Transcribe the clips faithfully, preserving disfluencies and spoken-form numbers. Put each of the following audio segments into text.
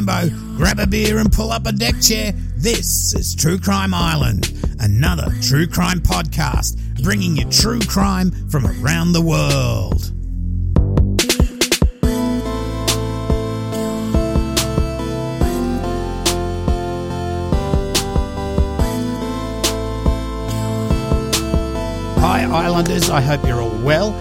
Rambo, grab a beer and pull up a deck chair. This is True Crime Island, another true crime podcast, bringing you true crime from around the world. Hi Islanders, I hope you're all well.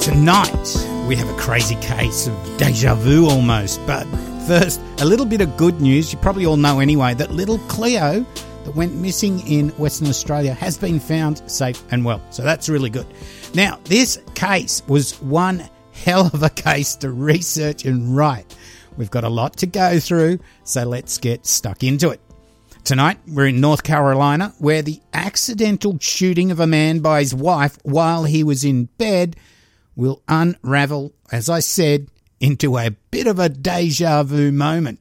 Tonight we have a crazy case of deja vu almost, but first a little bit of good news. You probably all know anyway that little Cleo that went missing in Western Australia has been found safe and well, so that's really good. Now this case was one hell of a case to research and write. We've got a lot to go through, so let's get stuck into it. Tonight, we're in North Carolina, where the accidental shooting of a man by his wife while he was in bed will unravel, as I said, into a bit of a deja vu moment.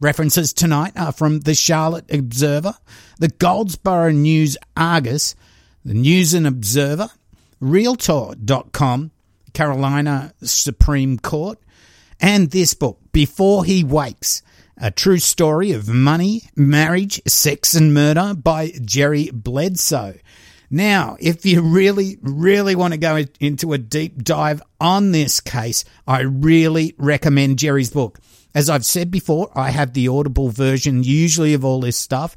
References tonight are from the Charlotte Observer, the Goldsboro News Argus, the News and Observer, Realtor dot com, Carolina Supreme Court, and this book, Before He Wakes, A True Story of Money, Marriage, Sex and Murder by Jerry Bledsoe. Now, if you really, really want to go into a deep dive on this case, I really recommend Jerry's book. As I've said before, I have the Audible version usually of all this stuff,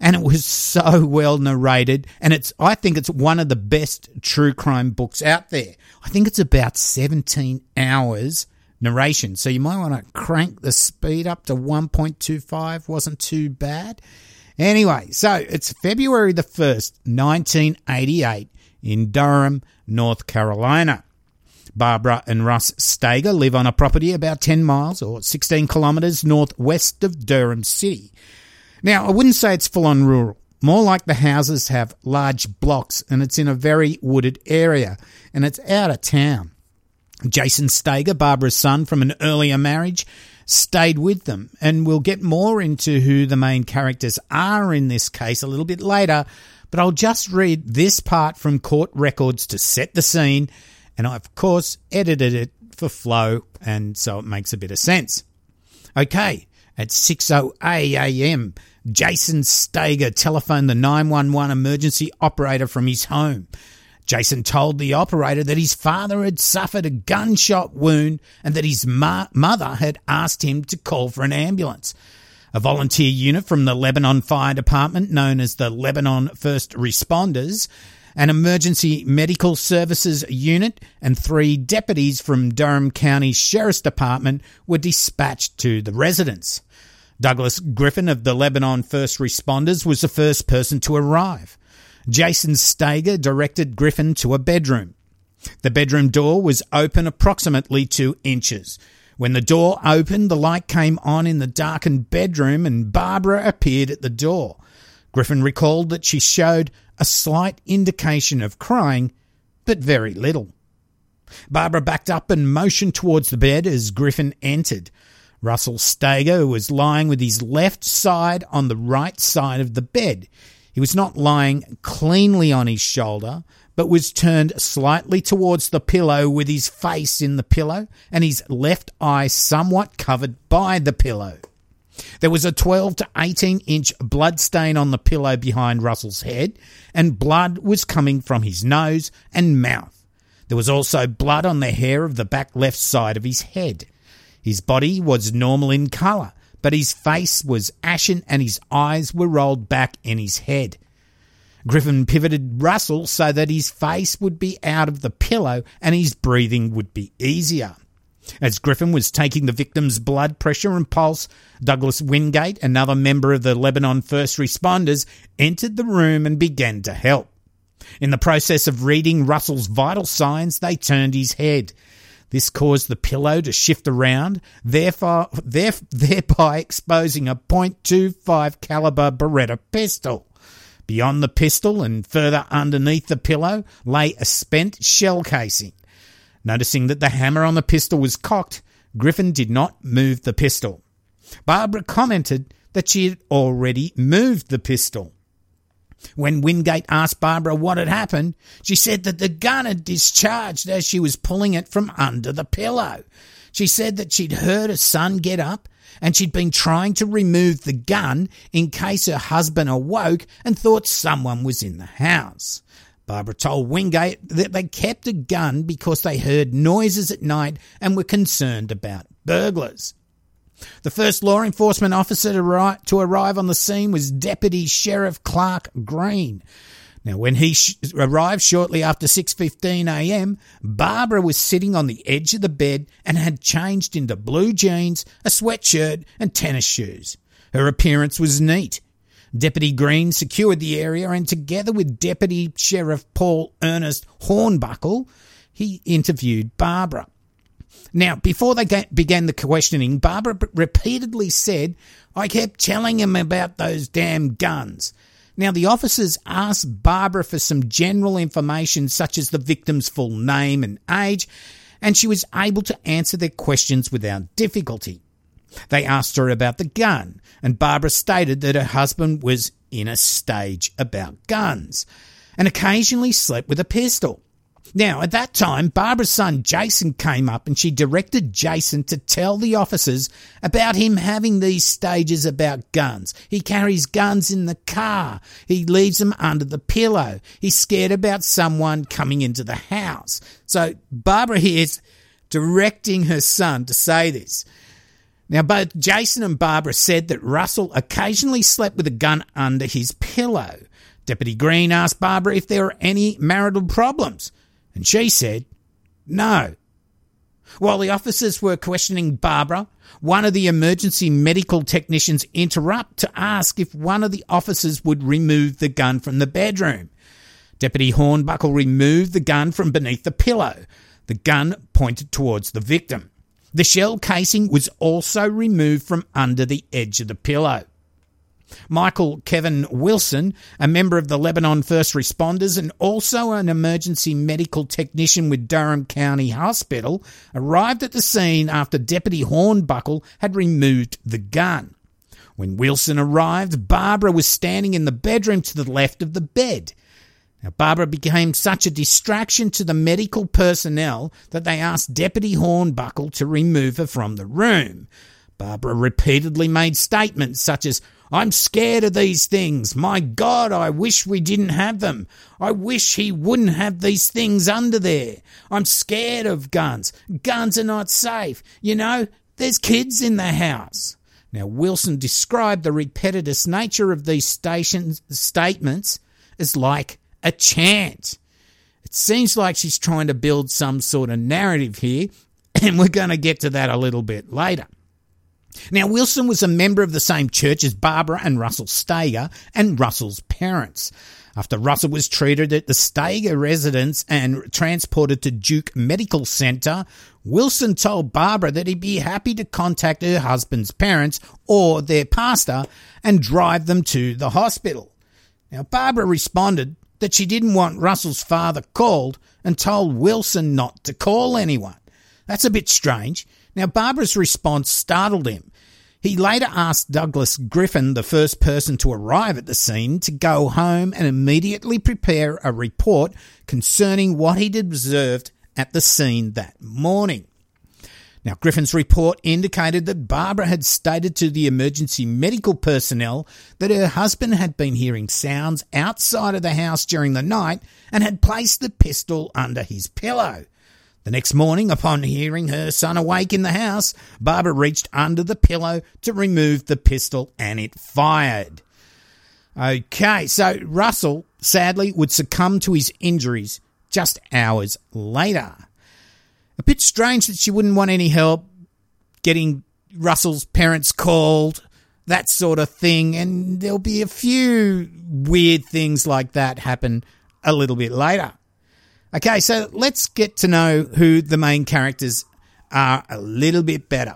and it was so well narrated, and it's I think it's one of the best true crime books out there. I think it's about seventeen hours narration, so you might want to crank the speed up to one point two five. Wasn't too bad. Anyway, so it's February the first, nineteen eighty-eight, in Durham, North Carolina. Barbara and Russ Stager live on a property about ten miles or sixteen kilometres northwest of Durham City. Now, I wouldn't say it's full on rural. More like the houses have large blocks, and it's in a very wooded area, and it's out of town. Jason Stager, Barbara's son from an earlier marriage, stayed with them, and we'll get more into who the main characters are in this case a little bit later, but I'll just read this part from court records to set the scene, and I, of course, edited it for flow, and so it makes a bit of sense. Okay, at six oh eight a.m., Jason Stager telephoned the nine one one emergency operator from his home. Jason told the operator that his father had suffered a gunshot wound and that his ma- mother had asked him to call for an ambulance. A volunteer unit from the Lebanon Fire Department, known as the Lebanon First Responders, an emergency medical services unit, and three deputies from Durham County Sheriff's Department were dispatched to the residence. Douglas Griffin of the Lebanon First Responders was the first person to arrive. Jason Stager directed Griffin to a bedroom. The bedroom door was open approximately two inches. When the door opened, the light came on in the darkened bedroom and Barbara appeared at the door. Griffin recalled that she showed a slight indication of crying, but very little. Barbara backed up and motioned towards the bed as Griffin entered. Russell Stager, who was lying with his left side on the right side of the bed. He was not lying cleanly on his shoulder, but was turned slightly towards the pillow with his face in the pillow and his left eye somewhat covered by the pillow. There was a twelve to eighteen inch blood stain on the pillow behind Russell's head, and blood was coming from his nose and mouth. There was also blood on the hair of the back left side of his head. His body was normal in colour, but his face was ashen and his eyes were rolled back in his head. Griffin pivoted Russell so that his face would be out of the pillow and his breathing would be easier. As Griffin was taking the victim's blood pressure and pulse, Douglas Wingate, another member of the Lebanon First Responders, entered the room and began to help. In the process of reading Russell's vital signs, they turned his head. This caused the pillow to shift around, therefore, thereby exposing a point two five caliber Beretta pistol. Beyond the pistol and further underneath the pillow lay a spent shell casing. Noticing that the hammer on the pistol was cocked, Griffin did not move the pistol. Barbara commented that she had already moved the pistol. When Wingate asked Barbara what had happened, she said that the gun had discharged as she was pulling it from under the pillow. She said that she'd heard her son get up and she'd been trying to remove the gun in case her husband awoke and thought someone was in the house. Barbara told Wingate that they kept a gun because they heard noises at night and were concerned about burglars. The first law enforcement officer to arrive on the scene was Deputy Sheriff Clark Green. Now, when he sh- arrived shortly after six fifteen a.m., Barbara was sitting on the edge of the bed and had changed into blue jeans, a sweatshirt and tennis shoes. Her appearance was neat. Deputy Green secured the area and together with Deputy Sheriff Paul Ernest Hornbuckle, he interviewed Barbara. Now, before they began the questioning, Barbara repeatedly said, "I kept telling him about those damn guns." Now, the officers asked Barbara for some general information such as the victim's full name and age, and she was able to answer their questions without difficulty. They asked her about the gun, and Barbara stated that her husband was in a stage about guns and occasionally slept with a pistol. Now, at that time, Barbara's son Jason came up and she directed Jason to tell the officers about him having these stages about guns. He carries guns in the car. He leaves them under the pillow. He's scared about someone coming into the house. So Barbara here is directing her son to say this. Now, both Jason and Barbara said that Russell occasionally slept with a gun under his pillow. Deputy Green asked Barbara if there were any marital problems. And she said, no. While the officers were questioning Barbara, one of the emergency medical technicians interrupted to ask if one of the officers would remove the gun from the bedroom. Deputy Hornbuckle removed the gun from beneath the pillow. The gun pointed towards the victim. The shell casing was also removed from under the edge of the pillow. Michael Kevin Wilson, a member of the Lebanon First Responders and also an emergency medical technician with Durham County Hospital, arrived at the scene after Deputy Hornbuckle had removed the gun. When Wilson arrived, Barbara was standing in the bedroom to the left of the bed. Now, Barbara became such a distraction to the medical personnel that they asked Deputy Hornbuckle to remove her from the room. Barbara repeatedly made statements such as, "I'm scared of these things. My God, I wish we didn't have them. I wish he wouldn't have these things under there. I'm scared of guns. Guns are not safe. You know, there's kids in the house." Now, Wilson described the repetitious nature of these stations, statements as like a chant. It seems like she's trying to build some sort of narrative here, and we're going to get to that a little bit later. Now, Wilson was a member of the same church as Barbara and Russell Stager and Russell's parents. After Russell was treated at the Stager residence and transported to Duke Medical Center, Wilson told Barbara that he'd be happy to contact her husband's parents or their pastor and drive them to the hospital. Now, Barbara responded that she didn't want Russell's father called and told Wilson not to call anyone. That's a bit strange. Now, Barbara's response startled him. He later asked Douglas Griffin, the first person to arrive at the scene, to go home and immediately prepare a report concerning what he'd observed at the scene that morning. Now, Griffin's report indicated that Barbara had stated to the emergency medical personnel that her husband had been hearing sounds outside of the house during the night and had placed the pistol under his pillow. The next morning, upon hearing her son awake in the house, Barbara reached under the pillow to remove the pistol and it fired. Okay, so Russell, sadly, would succumb to his injuries just hours later. A bit strange that she wouldn't want any help getting Russell's parents called, that sort of thing, and there'll be a few weird things like that happen a little bit later. Okay, so let's get to know who the main characters are a little bit better.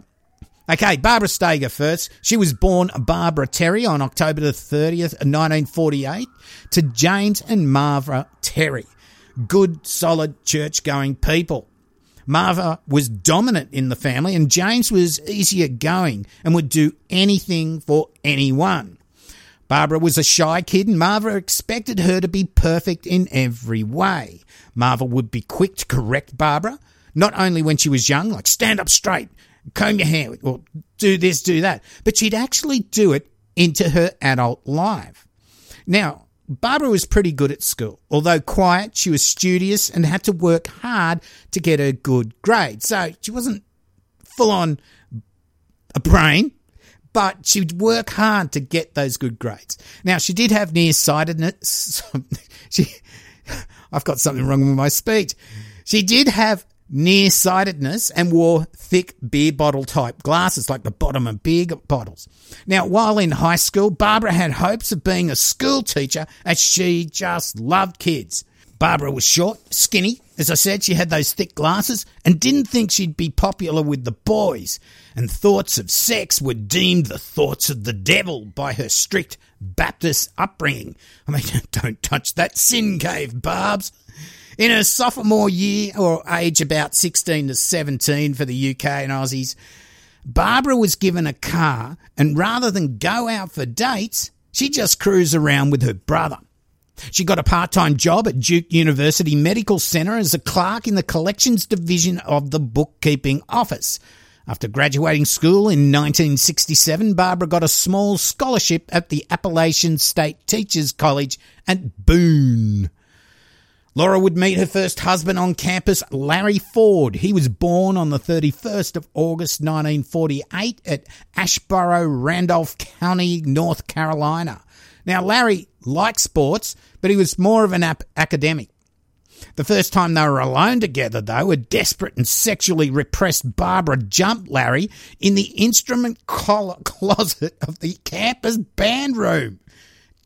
Okay, Barbara Stager first. She was born Barbara Terry on October the thirtieth, nineteen forty-eight, to James and Marva Terry, good, solid, church-going people. Marva was dominant in the family and James was easier going and would do anything for anyone. Barbara was a shy kid and Marva expected her to be perfect in every way. Marva would be quick to correct Barbara not only when she was young, like stand up straight, comb your hair, or do this, do that, but she'd actually do it into her adult life. Now, Barbara was pretty good at school. Although quiet, she was studious and had to work hard to get her good grades. So she wasn't full-on a brain, but she'd work hard to get those good grades. Now, she did have nearsightedness. she, I've got something wrong with my speech. She did have nearsightedness and wore thick beer bottle type glasses, like the bottom of beer bottles. Now, while in high school, Barbara had hopes of being a school teacher as she just loved kids. Barbara was short, skinny. As I said, she had those thick glasses and didn't think she'd be popular with the boys, and thoughts of sex were deemed the thoughts of the devil by her strict Baptist upbringing. I mean, don't touch that sin cave, Barbs. In her sophomore year, or age about sixteen to seventeen for the U K and Aussies, Barbara was given a car, and rather than go out for dates, she just cruised around with her brother. She got a part-time job at Duke University Medical Center as a clerk in the collections division of the bookkeeping office. After graduating school in nineteen sixty-seven, Barbara got a small scholarship at the Appalachian State Teachers College at Boone. Laura would meet her first husband on campus, Larry Ford. He was born on the thirty-first of August nineteen forty-eight at Asheboro, Randolph County, North Carolina. Now, Larry liked sports, but he was more of an ap- academic. The first time they were alone together, though, a desperate and sexually repressed Barbara jumped Larry in the instrument col- closet of the campus band room.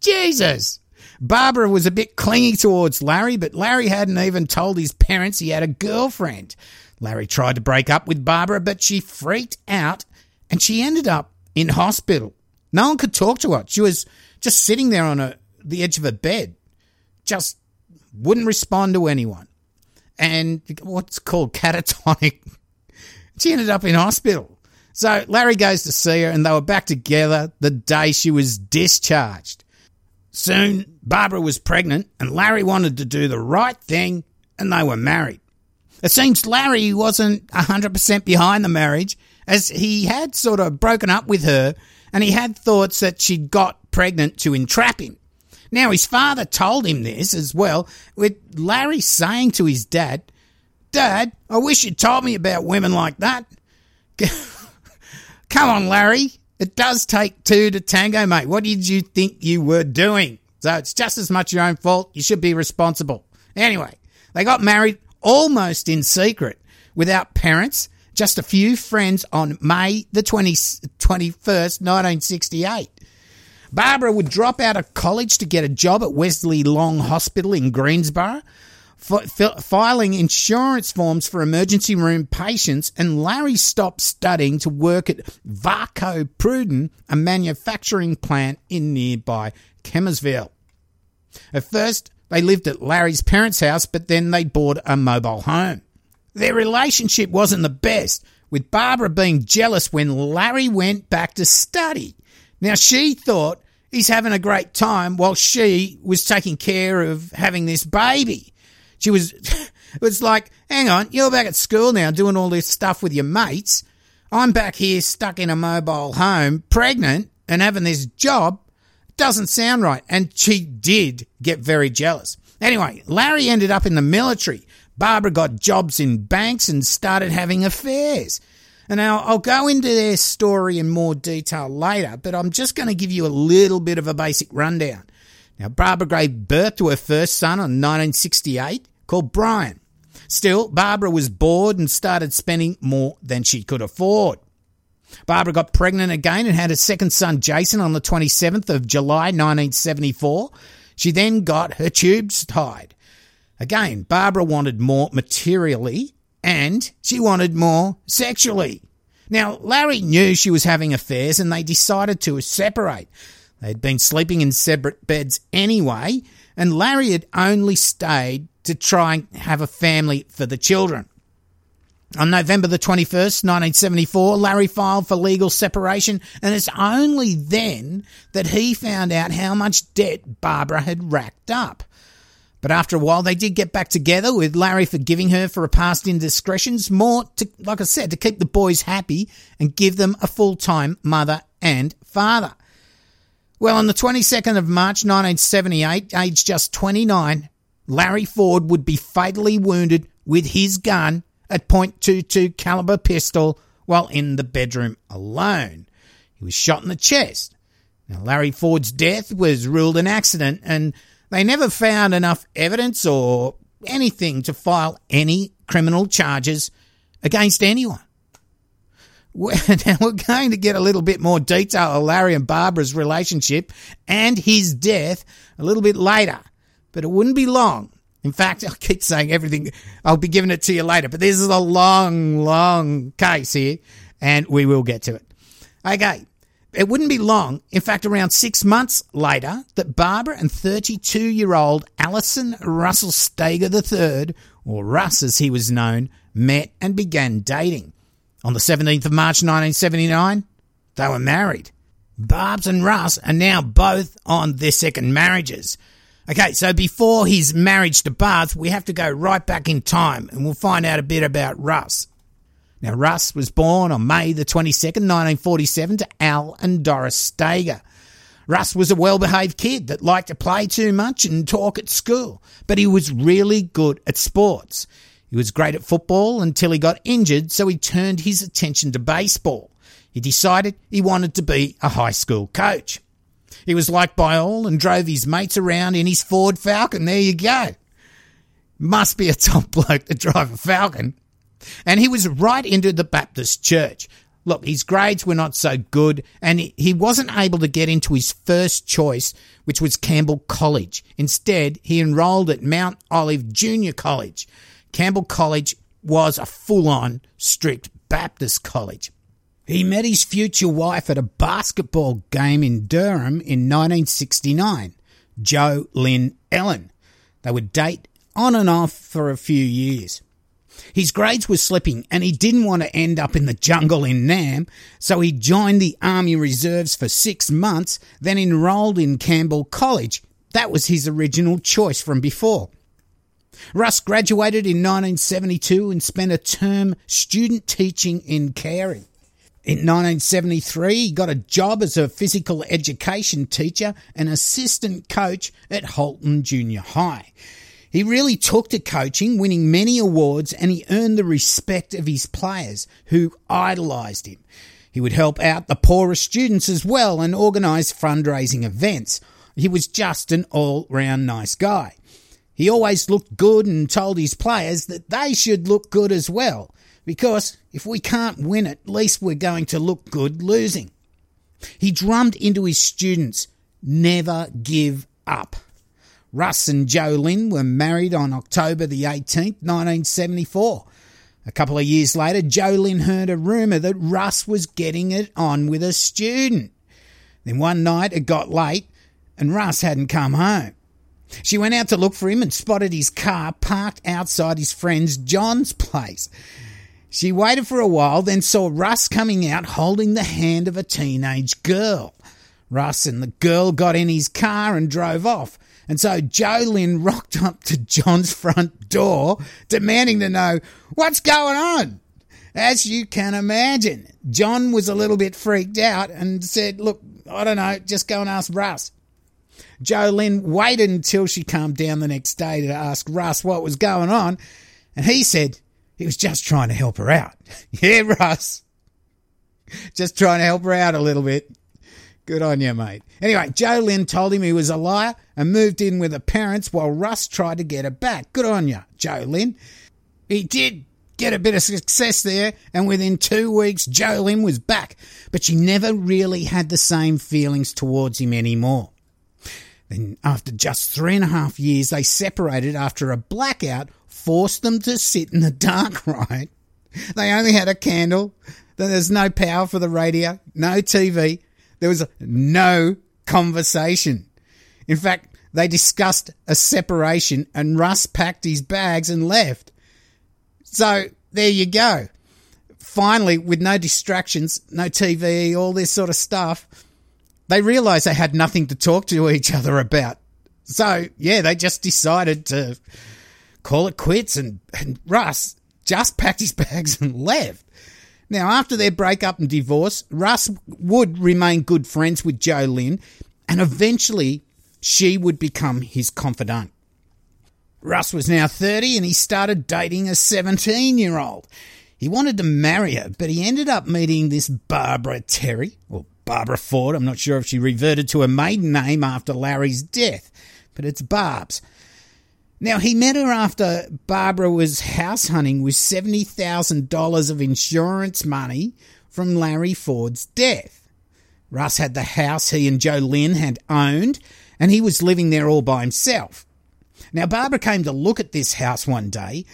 Jesus! Barbara was a bit clingy towards Larry, but Larry hadn't even told his parents he had a girlfriend. Larry tried to break up with Barbara, but she freaked out and she ended up in hospital. No one could talk to her. She was just sitting there on a, the edge of her bed, just wouldn't respond to anyone. And what's called catatonic. She ended up in hospital. So Larry goes to see her and they were back together the day she was discharged. Soon, Barbara was pregnant and Larry wanted to do the right thing and they were married. It seems Larry wasn't one hundred percent behind the marriage, as he had sort of broken up with her and he had thoughts that she'd got pregnant to entrap him. Now, his father told him this as well, with Larry saying to his dad, "Dad, I wish you'd told me about women like that." Come on, Larry. It does take two to tango, mate. What did you think you were doing? So it's just as much your own fault. You should be responsible. Anyway, they got married almost in secret, without parents, just a few friends, on May the twentieth, twenty-first, nineteen sixty-eight. Barbara would drop out of college to get a job at Wesley Long Hospital in Greensboro, filing insurance forms for emergency room patients, and Larry stopped studying to work at Varco Pruden, a manufacturing plant in nearby Kemersville. At first, they lived at Larry's parents' house, but then they bought a mobile home. Their relationship wasn't the best, with Barbara being jealous when Larry went back to study. Now, she thought he's having a great time while she was taking care of having this baby. She was, it was like, hang on, you're back at school now doing all this stuff with your mates. I'm back here stuck in a mobile home, pregnant and having this job. Doesn't sound right. And she did get very jealous. Anyway, Larry ended up in the military. Barbara got jobs in banks and started having affairs. And now I'll go into their story in more detail later, but I'm just going to give you a little bit of a basic rundown. Now, Barbara gave birth to her first son in nineteen sixty-eight, called Brian. Still, Barbara was bored and started spending more than she could afford. Barbara got pregnant again and had a second son, Jason, on the twenty-seventh of July nineteen seventy-four. She then got her tubes tied. Again, Barbara wanted more materially and she wanted more sexually. Now, Larry knew she was having affairs and they decided to separate. They'd been sleeping in separate beds anyway, and Larry had only stayed to try and have a family for the children. On November the twenty-first, nineteen seventy-four, Larry filed for legal separation, and it's only then that he found out how much debt Barbara had racked up. But after a while, they did get back together, with Larry forgiving her for her past indiscretions, more, to, like I said, to keep the boys happy and give them a full-time mother and father. Well, on the twenty-second of March nineteen seventy-eight, aged just twenty-nine, Larry Ford would be fatally wounded with his gun, a point two two caliber pistol, while in the bedroom alone. He was shot in the chest. Now, Larry Ford's death was ruled an accident, and they never found enough evidence or anything to file any criminal charges against anyone. We're, now, we're going to get a little bit more detail of Larry and Barbara's relationship and his death a little bit later, but it wouldn't be long. In fact, I keep saying everything. I'll be giving it to you later, but this is a long, long case here, and we will get to it. Okay, it wouldn't be long, in fact, around six months later, that Barbara and thirty-two-year-old Allison Russell Stager the third, or Russ as he was known, met and began dating. On the seventeenth of March nineteen seventy-nine, they were married. Barbs and Russ are now both on their second marriages. Okay, so before his marriage to Barth, we have to go right back in time, and we'll find out a bit about Russ. Now, Russ was born on May the twenty-second, nineteen forty-seven, to Al and Doris Stager. Russ was a well-behaved kid that liked to play too much and talk at school, but he was really good at sports. He was great at football until he got injured, so he turned his attention to baseball. He decided he wanted to be a high school coach. He was liked by all and drove his mates around in his Ford Falcon. There you go. Must be a top bloke to drive a Falcon. And he was right into the Baptist church. Look, his grades were not so good, and he wasn't able to get into his first choice, which was Campbell College. Instead, he enrolled at Mount Olive Junior College. Campbell College was a full-on, strict Baptist college. He met his future wife at a basketball game in Durham in nineteen sixty-nine, JoLynn Ellen. They would date on and off for a few years. His grades were slipping, and he didn't want to end up in the jungle in Nam, so he joined the Army Reserves for six months, then enrolled in Campbell College. That was his original choice from before. Russ graduated in nineteen seventy-two and spent a term student teaching in Carey. In nineteen seventy-three, he got a job as a physical education teacher and assistant coach at Holton Junior High. He really took to coaching, winning many awards, and he earned the respect of his players, who idolised him. He would help out the poorer students as well and organise fundraising events. He was just an all-round nice guy. He always looked good and told his players that they should look good as well. Because if we can't win, at least we're going to look good losing. He drummed into his students, never give up. Russ and JoLynn were married on October the eighteenth, nineteen seventy-four. A couple of years later, JoLynn heard a rumour that Russ was getting it on with a student. Then one night it got late and Russ hadn't come home. She went out to look for him and spotted his car parked outside his friend John's place. She waited for a while, then saw Russ coming out holding the hand of a teenage girl. Russ and the girl got in his car and drove off, and so JoLynn rocked up to John's front door, demanding to know what's going on. As you can imagine, John was a little bit freaked out and said, "Look, I don't know, just go and ask Russ." JoLynn waited until she calmed down the next day to ask Russ what was going on, and he said, "He was just trying to help her out." Yeah, Russ. Just trying to help her out a little bit. Good on you, mate. Anyway, JoLynn told him he was a liar and moved in with her parents while Russ tried to get her back. Good on you, JoLynn. He did get a bit of success there, and within two weeks, JoLynn was back, but she never really had the same feelings towards him anymore. Then, after just three and a half years, they separated after a blackout forced them to sit in the dark, right? They only had a candle. There's no power for the radio, no T V. There was no conversation. In fact, they discussed a separation, and Russ packed his bags and left. So there you go. Finally, with no distractions, no T V, all this sort of stuff, they realised they had nothing to talk to each other about. So, yeah, they just decided to call it quits, and, and Russ just packed his bags and left. Now, after their breakup and divorce, Russ would remain good friends with JoLynn, and eventually she would become his confidant. Russ was now thirty and he started dating a seventeen-year-old. He wanted to marry her, but he ended up meeting this Barbara Terry, or Barbara Ford. I'm not sure if she reverted to her maiden name after Larry's death, but it's Barb's. Now, he met her after Barbara was house hunting with seventy thousand dollars of insurance money from Larry Ford's death. Russ had the house he and JoLynn had owned, and he was living there all by himself. Now, Barbara came to look at this house one day.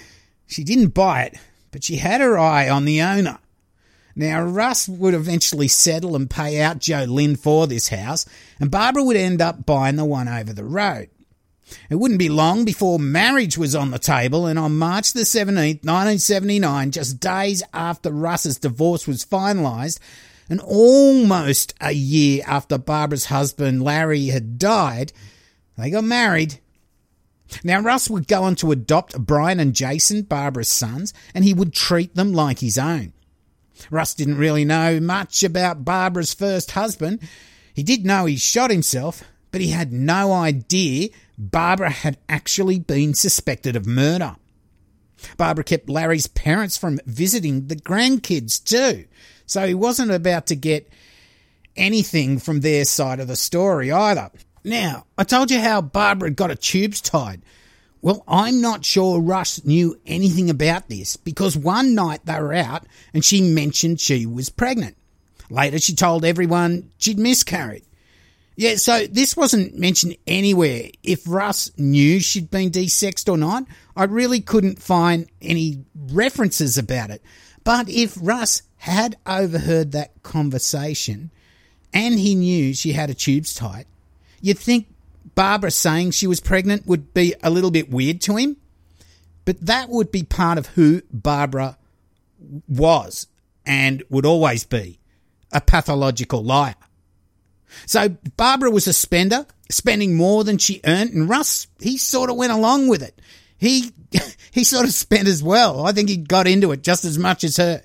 She didn't buy it, but she had her eye on the owner. Now, Russ would eventually settle and pay out JoLynn for this house, and Barbara would end up buying the one over the road. It wouldn't be long before marriage was on the table, and on March the seventeenth, nineteen seventy-nine, just days after Russ's divorce was finalised, and almost a year after Barbara's husband Larry had died, they got married. Now, Russ would go on to adopt Brian and Jason, Barbara's sons, and he would treat them like his own. Russ didn't really know much about Barbara's first husband. He did know he shot himself, but he had no idea Barbara had actually been suspected of murder. Barbara kept Larry's parents from visiting the grandkids too, so he wasn't about to get anything from their side of the story either. Now, I told you how Barbara got her tubes tied. Well, I'm not sure Russ knew anything about this, because one night they were out and she mentioned she was pregnant. Later she told everyone she'd miscarried. Yeah, so this wasn't mentioned anywhere. If Russ knew she'd been desexed or not, I really couldn't find any references about it. But if Russ had overheard that conversation and he knew she had her tubes tied, you'd think Barbara saying she was pregnant would be a little bit weird to him, but that would be part of who Barbara was and would always be, a pathological liar. So Barbara was a spender, spending more than she earned, and Russ, he sort of went along with it. He he sort of spent as well. I think he got into it just as much as her.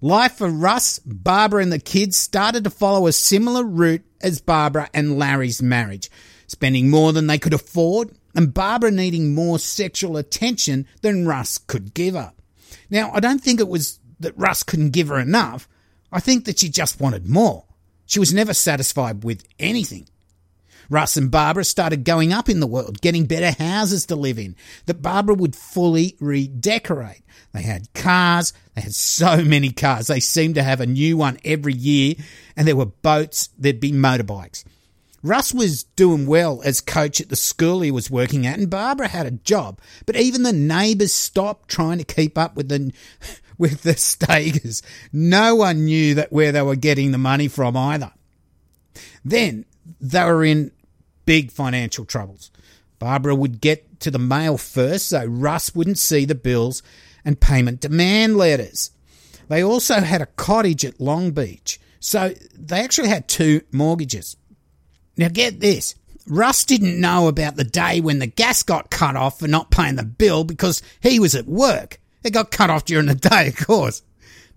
Life for Russ, Barbara and the kids started to follow a similar route as Barbara and Larry's marriage, spending more than they could afford and Barbara needing more sexual attention than Russ could give her. Now, I don't think it was that Russ couldn't give her enough. I think that she just wanted more. She was never satisfied with anything. Russ and Barbara started going up in the world, getting better houses to live in that Barbara would fully redecorate. They had cars. They had so many cars. They seemed to have a new one every year, and there were boats. There'd be motorbikes. Russ was doing well as coach at the school he was working at, and Barbara had a job, but even the neighbours stopped trying to keep up with the with the Stagers. No one knew that where they were getting the money from either. Then they were in big financial troubles. Barbara would get to the mail first so Russ wouldn't see the bills and payment demand letters. They also had a cottage at Long Beach, so they actually had two mortgages. Now get this, Russ didn't know about the day when the gas got cut off for not paying the bill because he was at work. It got cut off during the day, of course.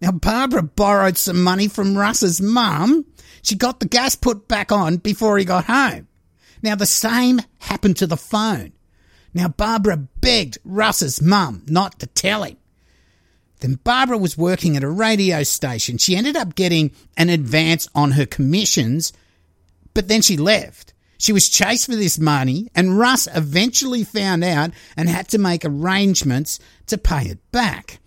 Now, Barbara borrowed some money from Russ's mum. She got the gas put back on before he got home. Now, the same happened to the phone. Now, Barbara begged Russ's mum not to tell him. Then Barbara was working at a radio station. She ended up getting an advance on her commissions, but then she left. She was chased for this money, and Russ eventually found out and had to make arrangements to pay it back.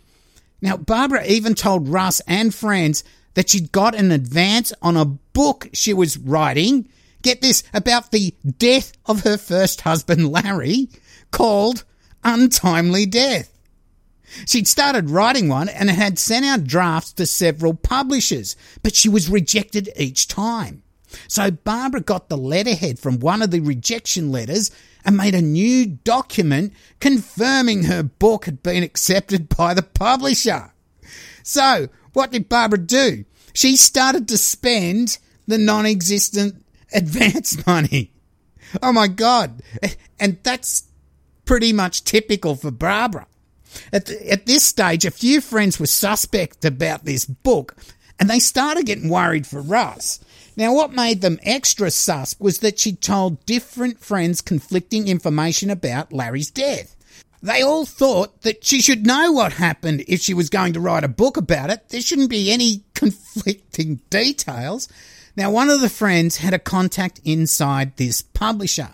Now, Barbara even told Russ and friends that she'd got an advance on a book she was writing, get this, about the death of her first husband, Larry, called Untimely Death. She'd started writing one and had sent out drafts to several publishers, but she was rejected each time. So Barbara got the letterhead from one of the rejection letters and made a new document confirming her book had been accepted by the publisher. So what did Barbara do? She started to spend the non-existent advance money. Oh, my God. And that's pretty much typical for Barbara. At, the, at this stage, a few friends were suspect about this book, and they started getting worried for Russ. Now, what made them extra susp was that she told different friends conflicting information about Larry's death. They all thought that she should know what happened if she was going to write a book about it. There shouldn't be any conflicting details. Now, one of the friends had a contact inside this publisher,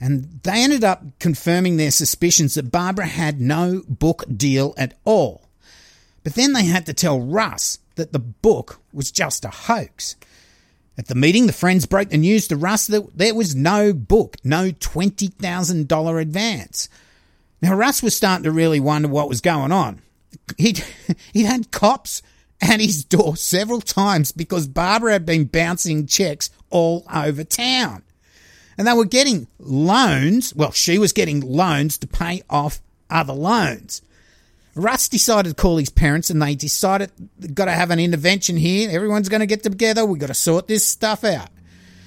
and they ended up confirming their suspicions that Barbara had no book deal at all. But then they had to tell Russ that the book was just a hoax. At the meeting, the friends broke the news to Russ that there was no book, no twenty thousand dollars advance. Now, Russ was starting to really wonder what was going on. He'd, he'd had cops at his door several times because Barbara had been bouncing checks all over town. And they were getting loans. Well, she was getting loans to pay off other loans. Russ decided to call his parents, and they decided they've got to have an intervention here. Everyone's going to get together. We've got to sort this stuff out.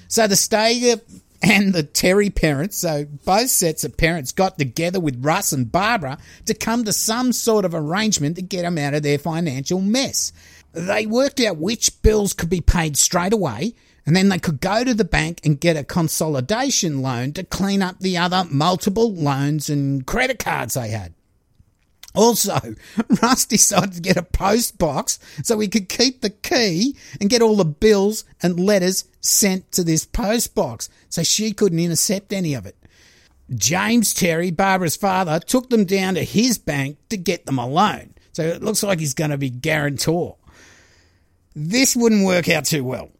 So the Stager and the Terry parents, so both sets of parents, got together with Russ and Barbara to come to some sort of arrangement to get them out of their financial mess. They worked out which bills could be paid straight away, and then they could go to the bank and get a consolidation loan to clean up the other multiple loans and credit cards they had. Also, Russ decided to get a post box so he could keep the key and get all the bills and letters sent to this post box so she couldn't intercept any of it. James Terry, Barbara's father, took them down to his bank to get them a loan. So it looks like he's going to be guarantor. This wouldn't work out too well.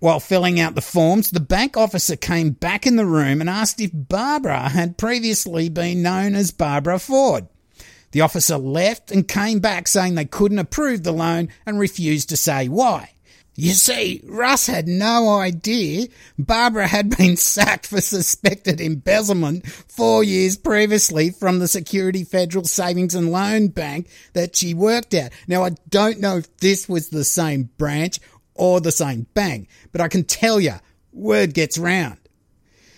While filling out the forms, the bank officer came back in the room and asked if Barbara had previously been known as Barbara Ford. The officer left and came back saying they couldn't approve the loan and refused to say why. You see, Russ had no idea Barbara had been sacked for suspected embezzlement four years previously from the Security Federal Savings and Loan Bank that she worked at. Now, I don't know if this was the same branch or the same bank, but I can tell you, word gets round.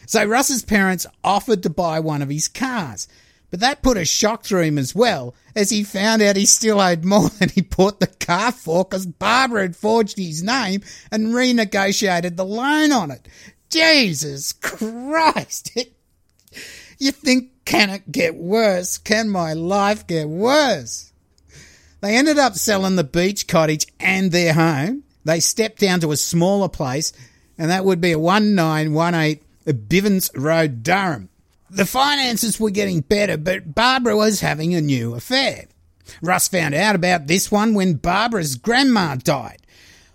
So Russ's parents offered to buy one of his cars. But that put a shock through him as well, as he found out he still owed more than he bought the car for because Barbara had forged his name and renegotiated the loan on it. Jesus Christ! It, you think, can it get worse? Can my life get worse? They ended up selling the beach cottage and their home. They stepped down to a smaller place, and that would be a nineteen eighteen Bivens Road, Durham. The finances were getting better, but Barbara was having a new affair. Russ found out about this one when Barbara's grandma died.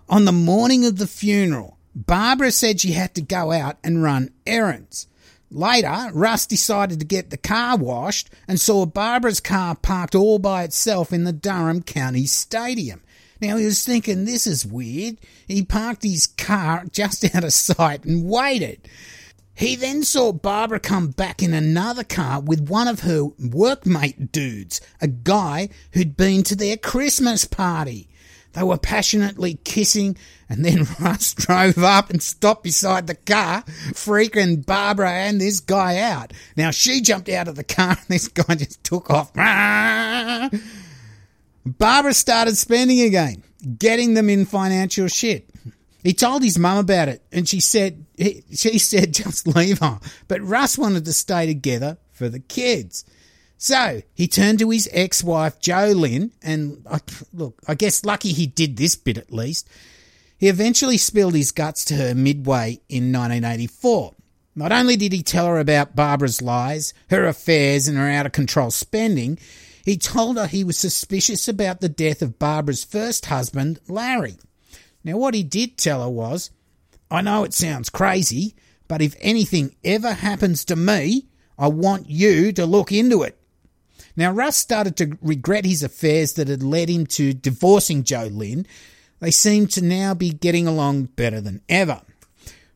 On the morning of the funeral, Barbara said she had to go out and run errands. Later, Russ decided to get the car washed and saw Barbara's car parked all by itself in the Durham County Stadium. Now, he was thinking, this is weird. He parked his car just out of sight and waited. He then saw Barbara come back in another car with one of her workmate dudes, a guy who'd been to their Christmas party. They were passionately kissing, and then Russ drove up and stopped beside the car, freaking Barbara and this guy out. Now, she jumped out of the car, and this guy just took off. Barbara started spending again, getting them in financial shit. He told his mum about it, and she said she said just leave her. But Russ wanted to stay together for the kids. So he turned to his ex-wife, JoLynn, and I, look, I guess lucky he did this bit at least. He eventually spilled his guts to her midway in nineteen eighty-four. Not only did he tell her about Barbara's lies, her affairs, and her out-of-control spending, he told her he was suspicious about the death of Barbara's first husband, Larry. Now, what he did tell her was, I know it sounds crazy, but if anything ever happens to me, I want you to look into it. Now, Russ started to regret his affairs that had led him to divorcing JoLynn. They seemed to now be getting along better than ever.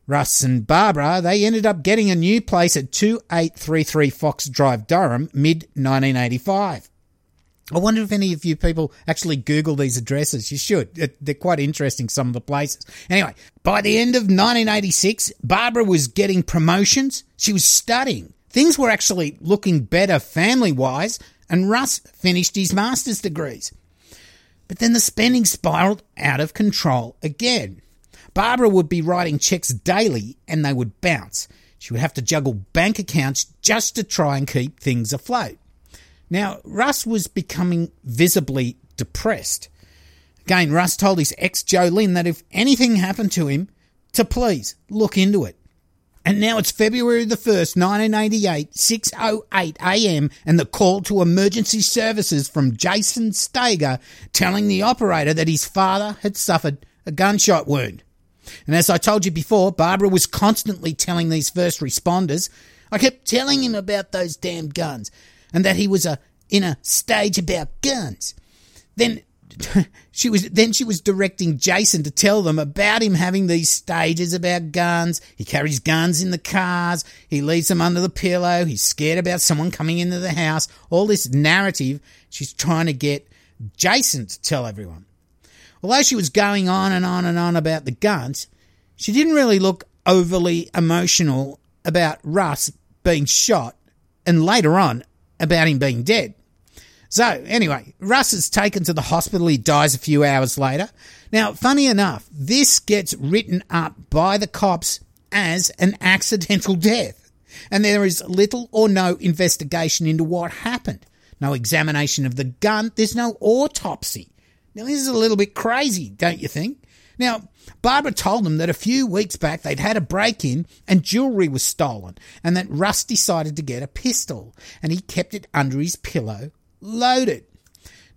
Russ and Barbara, they ended up getting a new place at twenty-eight thirty-three Fox Drive, Durham, mid nineteen eighty-five. I wonder if any of you people actually Google these addresses. You should. They're quite interesting, some of the places. Anyway, by the end of nineteen eighty-six, Barbara was getting promotions. She was studying. Things were actually looking better family-wise, and Russ finished his master's degrees. But then the spending spiraled out of control again. Barbara would be writing checks daily, and they would bounce. She would have to juggle bank accounts just to try and keep things afloat. Now, Russ was becoming visibly depressed. Again, Russ told his ex JoLynn that if anything happened to him, to please look into it. And now it's February the first, nineteen eighty-eight, six oh eight a.m. and the call to emergency services from Jason Stager telling the operator that his father had suffered a gunshot wound. And as I told you before, Barbara was constantly telling these first responders, I kept telling him about those damn guns and that he was a, in a stage about guns. Then she was then she was directing Jason to tell them about him having these stages about guns. He carries guns in the cars. He leaves them under the pillow. He's scared about someone coming into the house. All this narrative she's trying to get Jason to tell everyone. Although she was going on and on and on about the guns, she didn't really look overly emotional about Russ being shot and later on about him being dead. So anyway, Russ is taken to the hospital. He dies a few hours later. Now, funny enough, this gets written up by the cops as an accidental death. And there is little or no investigation into what happened. No examination of the gun. There's no autopsy. Now, this is a little bit crazy, don't you think? Now, Barbara told them that a few weeks back they'd had a break-in and jewellery was stolen and that Russ decided to get a pistol and he kept it under his pillow, loaded.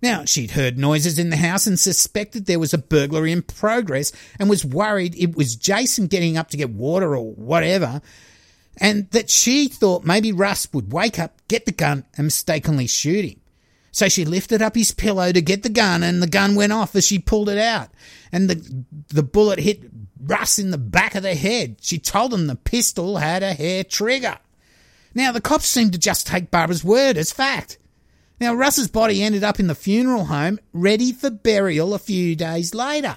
Now, she'd heard noises in the house and suspected there was a burglary in progress and was worried it was Jason getting up to get water or whatever and that she thought maybe Russ would wake up, get the gun and mistakenly shoot him. So she lifted up his pillow to get the gun and the gun went off as she pulled it out. And the the bullet hit Russ in the back of the head. She told him the pistol had a hair trigger. Now, the cops seemed to just take Barbara's word as fact. Now, Russ's body ended up in the funeral home, ready for burial a few days later.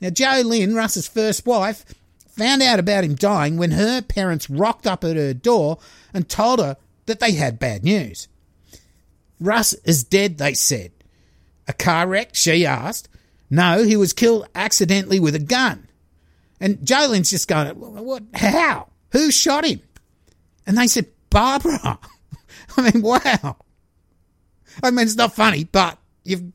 Now, JoLynn, Russ's first wife, found out about him dying when her parents rocked up at her door and told her that they had bad news. Russ is dead, they said. A car wreck, she asked. No, he was killed accidentally with a gun. And JoLynn's just going, what, how? Who shot him? And they said, Barbara. I mean, wow. I mean, it's not funny, but you've,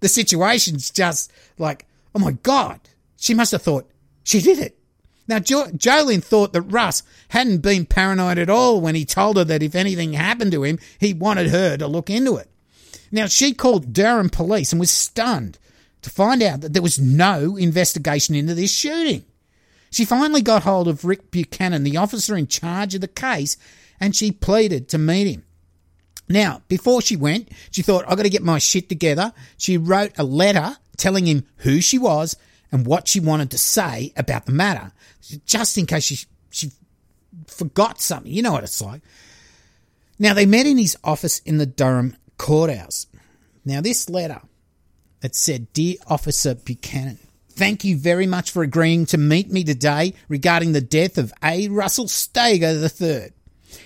the situation's just like, oh my God. She must have thought she did it. Now, jo- JoLynn thought that Russ hadn't been paranoid at all when he told her that if anything happened to him, he wanted her to look into it. Now, she called Durham police and was stunned to find out that there was no investigation into this shooting. She finally got hold of Rick Buchanan, the officer in charge of the case, and she pleaded to meet him. Now, before she went, she thought, I've got to get my shit together. She wrote a letter telling him who she was and what she wanted to say about the matter, just in case she she forgot something. You know what it's like. Now, they met in his office in the Durham courthouse. Now, this letter, it said, Dear Officer Buchanan, thank you very much for agreeing to meet me today regarding the death of A. Russell Stager the third.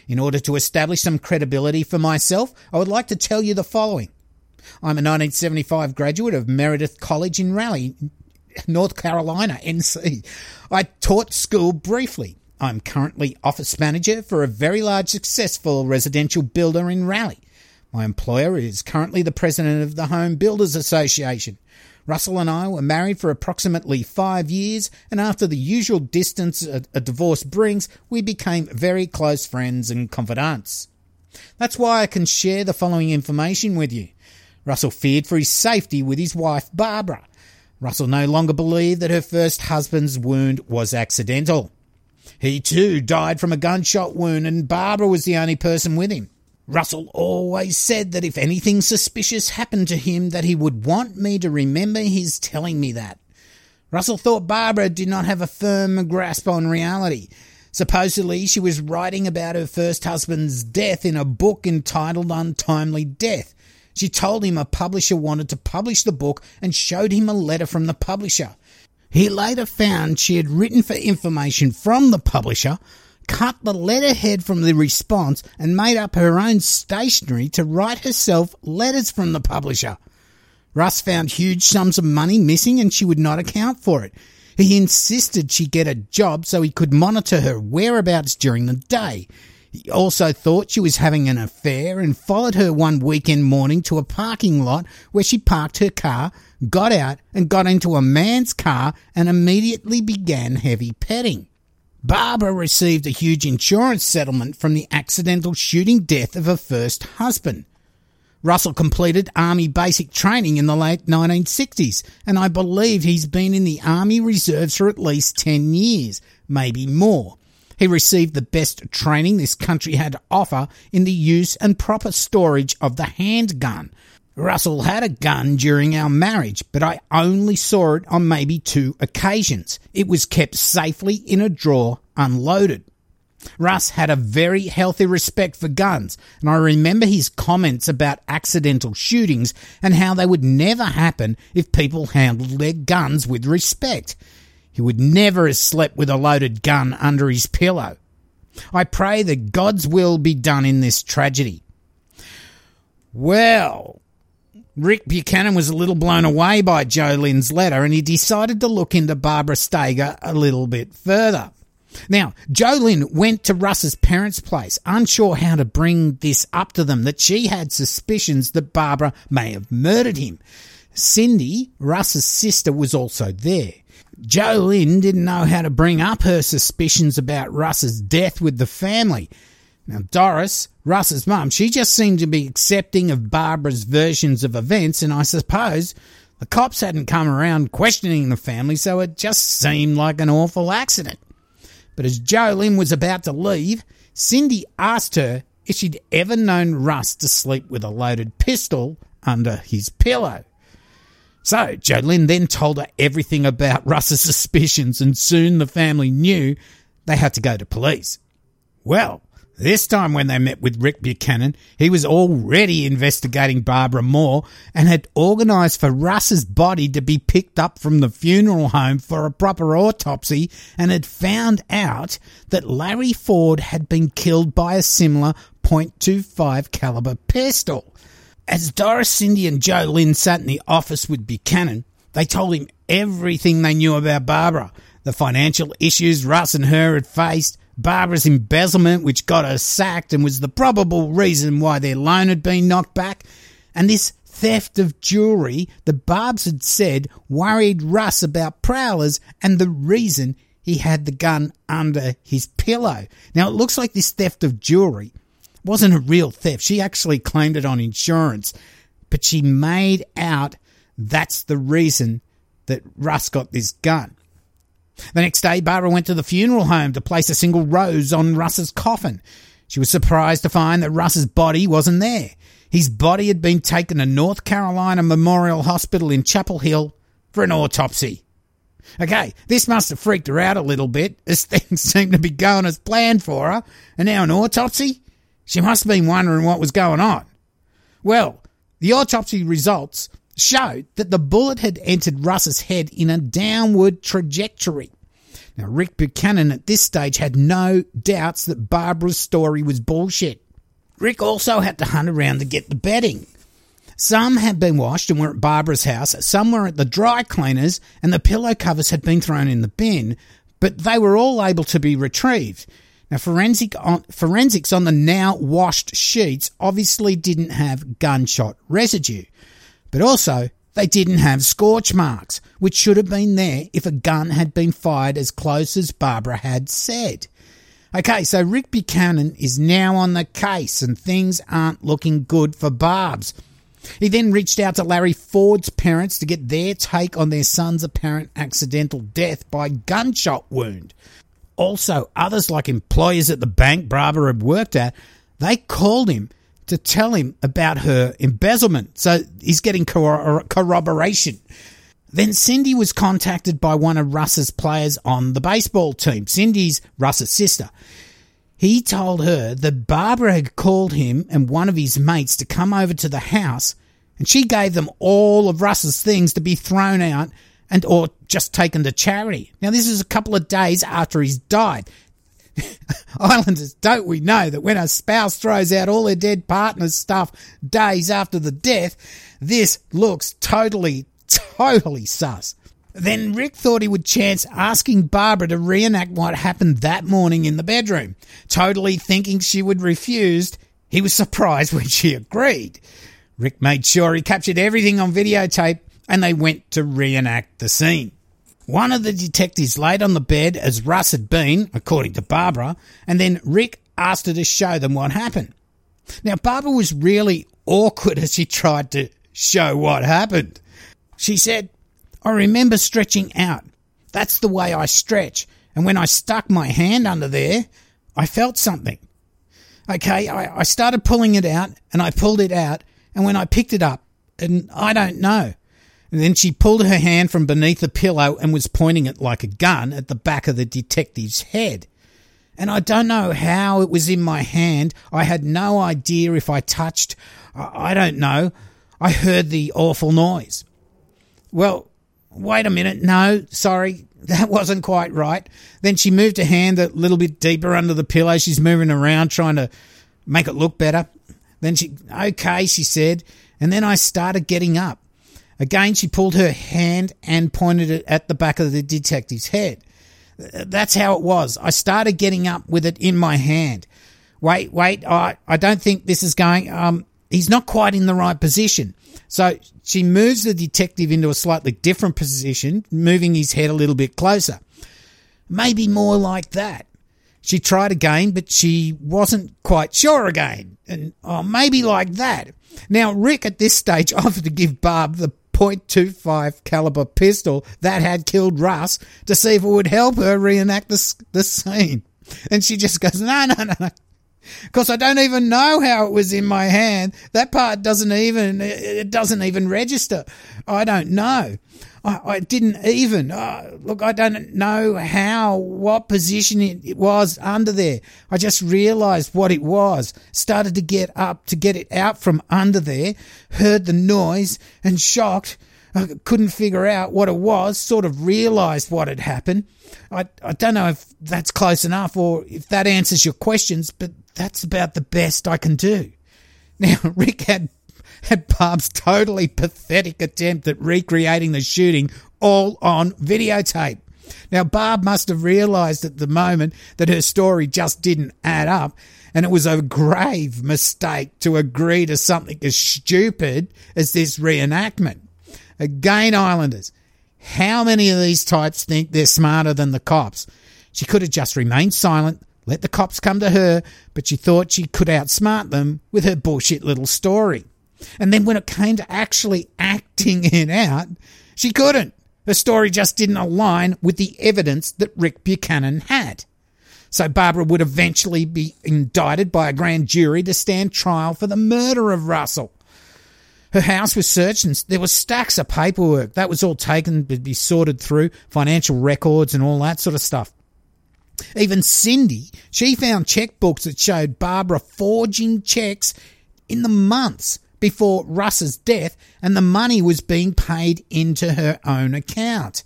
In order to establish some credibility for myself, I would like to tell you the following. I'm a nineteen seventy-five graduate of Meredith College in Raleigh, North Carolina, N C. I taught school briefly. I'm currently office manager for a very large successful residential builder in Raleigh. My employer is currently the president of the Home Builders Association. Russell and I were married for approximately five years, and after the usual distance a, a divorce brings, we became very close friends and confidants. That's why I can share the following information with you. Russell feared for his safety with his wife, Barbara. Russell no longer believed that her first husband's wound was accidental. He too died from a gunshot wound and Barbara was the only person with him. Russell always said that if anything suspicious happened to him that he would want me to remember his telling me that. Russell thought Barbara did not have a firm grasp on reality. Supposedly she was writing about her first husband's death in a book entitled Untimely Death. She told him a publisher wanted to publish the book and showed him a letter from the publisher. He later found she had written for information from the publisher, cut the letterhead from the response, and made up her own stationery to write herself letters from the publisher. Russ found huge sums of money missing and she would not account for it. He insisted she get a job so he could monitor her whereabouts during the day. He also thought she was having an affair and followed her one weekend morning to a parking lot where she parked her car, got out and got into a man's car and immediately began heavy petting. Barbara received a huge insurance settlement from the accidental shooting death of her first husband. Russell completed Army basic training in the late nineteen sixties, and I believe he's been in the Army Reserves for at least ten years, maybe more. He received the best training this country had to offer in the use and proper storage of the handgun. Russell had a gun during our marriage, but I only saw it on maybe two occasions. It was kept safely in a drawer, unloaded. Russ had a very healthy respect for guns, and I remember his comments about accidental shootings and how they would never happen if people handled their guns with respect. He would never have slept with a loaded gun under his pillow. I pray that God's will be done in this tragedy. Well, Rick Buchanan was a little blown away by JoLynn's letter, and he decided to look into Barbara Stager a little bit further. Now, JoLynn went to Russ's parents' place, unsure how to bring this up to them, that she had suspicions that Barbara may have murdered him. Cindy, Russ's sister, was also there. JoLynn didn't know how to bring up her suspicions about Russ's death with the family. Now, Doris, Russ's mum, she just seemed to be accepting of Barbara's versions of events, and I suppose the cops hadn't come around questioning the family, so it just seemed like an awful accident. But as JoLynn was about to leave, Cindy asked her if she'd ever known Russ to sleep with a loaded pistol under his pillow. So JoLynn then told her everything about Russ's suspicions, and soon the family knew they had to go to police. Well, this time when they met with Rick Buchanan, he was already investigating Barbara Moore and had organised for Russ's body to be picked up from the funeral home for a proper autopsy, and had found out that Larry Ford had been killed by a similar point two five caliber pistol. As Doris, Cindy and JoLynn sat in the office with Buchanan, they told him everything they knew about Barbara, the financial issues Russ and her had faced, Barbara's embezzlement, which got her sacked and was the probable reason why their loan had been knocked back, and this theft of jewellery that Barbs had said worried Russ about prowlers and the reason he had the gun under his pillow. Now, it looks like this theft of jewellery wasn't a real theft. She actually claimed it on insurance, but she made out that's the reason that Russ got this gun. The next day, Barbara went to the funeral home to place a single rose on Russ's coffin. She was surprised to find that Russ's body wasn't there. His body had been taken to North Carolina Memorial Hospital in Chapel Hill for an autopsy. Okay, this must have freaked her out a little bit, as things seemed to be going as planned for her. And now an autopsy? She must have been wondering what was going on. Well, the autopsy results showed that the bullet had entered Russ's head in a downward trajectory. Now, Rick Buchanan at this stage had no doubts that Barbara's story was bullshit. Rick also had to hunt around to get the bedding. Some had been washed and were at Barbara's house, some were at the dry cleaners, and the pillow covers had been thrown in the bin, but they were all able to be retrieved. Now, forensic on, forensics on the now washed sheets obviously didn't have gunshot residue. But also, they didn't have scorch marks, which should have been there if a gun had been fired as close as Barbara had said. Okay, so Rick Buchanan is now on the case, and things aren't looking good for Barbs. He then reached out to Larry Ford's parents to get their take on their son's apparent accidental death by gunshot wound. Also, others like employees at the bank Barbara had worked at, they called him to tell him about her embezzlement, so he's getting corrobor- corroboration. Then Cindy was contacted by one of Russ's players on the baseball team. Cindy's Russ's sister. He told her that Barbara had called him and one of his mates to come over to the house and she gave them all of Russ's things to be thrown out and or just taken to charity. Now, this is a couple of days after he's died. Islanders, don't we know that when a spouse throws out all their dead partner's stuff days after the death, this looks totally, totally sus. Then Rick thought he would chance asking Barbara to reenact what happened that morning in the bedroom. Totally thinking she would refuse, he was surprised when she agreed. Rick made sure he captured everything on videotape and they went to reenact the scene. One of the detectives laid on the bed as Russ had been, according to Barbara, and then Rick asked her to show them what happened. Now, Barbara was really awkward as she tried to show what happened. She said, "I remember stretching out. That's the way I stretch. And when I stuck my hand under there, I felt something. Okay, I, I started pulling it out, and I pulled it out, and when I picked it up, and I don't know." And then she pulled her hand from beneath the pillow and was pointing it like a gun at the back of the detective's head. "And I don't know how it was in my hand. I had no idea if I touched. I, I don't know. I heard the awful noise." "Well, wait a minute. No, sorry. That wasn't quite right." Then she moved her hand a little bit deeper under the pillow. She's moving around trying to make it look better. Then she, "Okay," she said. "And then I started getting up." Again, she pulled her hand and pointed it at the back of the detective's head. "That's how it was. I started getting up with it in my hand. Wait, wait, I, I don't think this is going, um, he's not quite in the right position." So she moves the detective into a slightly different position, moving his head a little bit closer. "Maybe more like that." She tried again, but she wasn't quite sure again. And oh, maybe like that. Now, Rick at this stage offered to give Barb the point two five caliber pistol that had killed Russ to see if it would help her reenact the, the scene. And she just goes, "No, no, no, no. Because I don't even know how it was in my hand. That part doesn't even, it doesn't even register. I don't know. I, I didn't even, uh, look, I don't know how, what position it, it was under there. I just realized what it was. Started to get up to get it out from under there. Heard the noise and shocked. I couldn't figure out what it was, sort of realised what had happened. I, I don't know if that's close enough or if that answers your questions, but that's about the best I can do." Now, Rick had, had Barb's totally pathetic attempt at recreating the shooting all on videotape. Now, Barb must have realised at the moment that her story just didn't add up, and it was a grave mistake to agree to something as stupid as this reenactment. Again, Islanders, how many of these types think they're smarter than the cops? She could have just remained silent, let the cops come to her, but she thought she could outsmart them with her bullshit little story. And then when it came to actually acting it out, she couldn't. Her story just didn't align with the evidence that Rick Buchanan had. So Barbara would eventually be indicted by a grand jury to stand trial for the murder of Russell. Her house was searched and there was stacks of paperwork. That was all taken to be sorted through, financial records and all that sort of stuff. Even Cindy, she found checkbooks that showed Barbara forging checks in the months before Russ's death, and the money was being paid into her own account.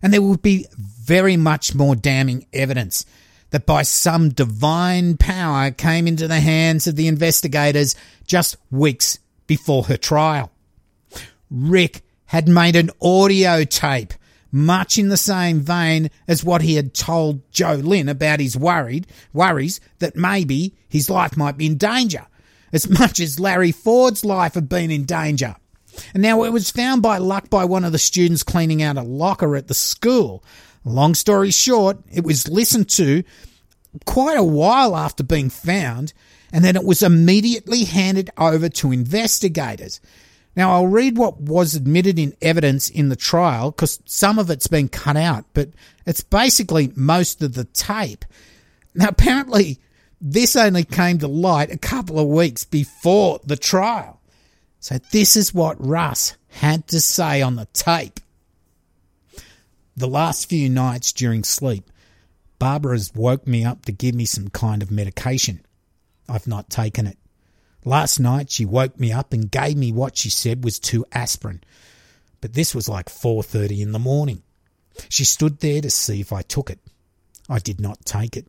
And there would be very much more damning evidence that by some divine power came into the hands of the investigators just weeks before her trial. Rick had made an audio tape, much in the same vein as what he had told JoLynn about his worried worries that maybe his life might be in danger, as much as Larry Ford's life had been in danger. And now it was found by luck by one of the students cleaning out a locker at the school. Long story short, it was listened to quite a while after being found, and then it was immediately handed over to investigators. Now, I'll read what was admitted in evidence in the trial, because some of it's been cut out, but it's basically most of the tape. Now, apparently, this only came to light a couple of weeks before the trial. So this is what Russ had to say on the tape. "The last few nights during sleep, Barbara's woke me up to give me some kind of medication. I've not taken it. Last night she woke me up and gave me what she said was two aspirin, but this was like four thirty in the morning. She stood there to see if I took it. I did not take it.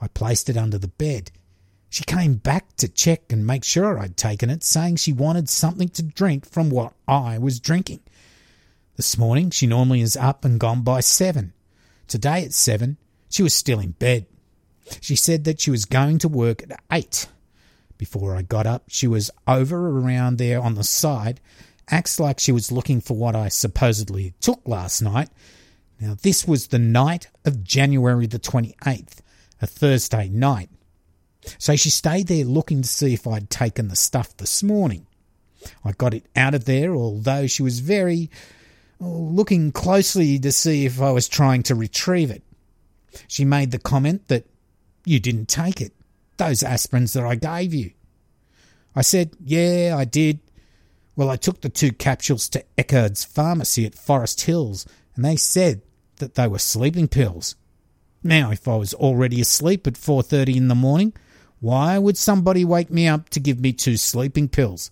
I placed it under the bed. She came back to check and make sure I'd taken it, saying she wanted something to drink from what I was drinking. This morning she normally is up and gone by seven. Today at seven, she was still in bed. She said that she was going to work at eight. Before I got up, she was over around there on the side, acts like she was looking for what I supposedly took last night. Now, this was the night of January the twenty-eighth, a Thursday night. So she stayed there looking to see if I'd taken the stuff this morning. I got it out of there, although she was very, well, looking closely to see if I was trying to retrieve it. She made the comment that, "You didn't take it, those aspirins that I gave you." I said, "Yeah, I did. Well, I took the two capsules to Eckerd's Pharmacy at Forest Hills, and they said that they were sleeping pills. Now, if I was already asleep at four thirty in the morning, why would somebody wake me up to give me two sleeping pills?"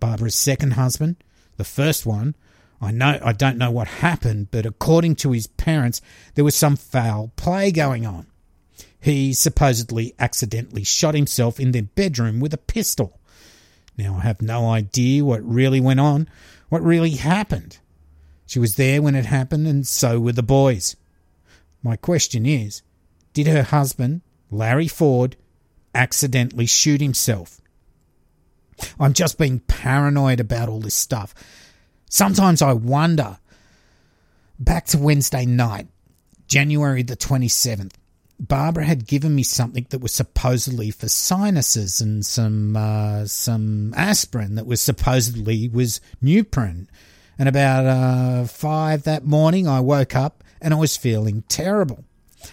Barbara's second husband, the first one, I know I don't know what happened, but according to his parents, there was some foul play going on. He supposedly accidentally shot himself in their bedroom with a pistol. Now, I have no idea what really went on, what really happened. She was there when it happened, and so were the boys. My question is, did her husband, Larry Ford, accidentally shoot himself? I'm just being paranoid about all this stuff. Sometimes I wonder. Back to Wednesday night, January the twenty-seventh. Barbara had given me something that was supposedly for sinuses and some uh, some aspirin that was supposedly was Nuprin. And about uh, five that morning, I woke up and I was feeling terrible.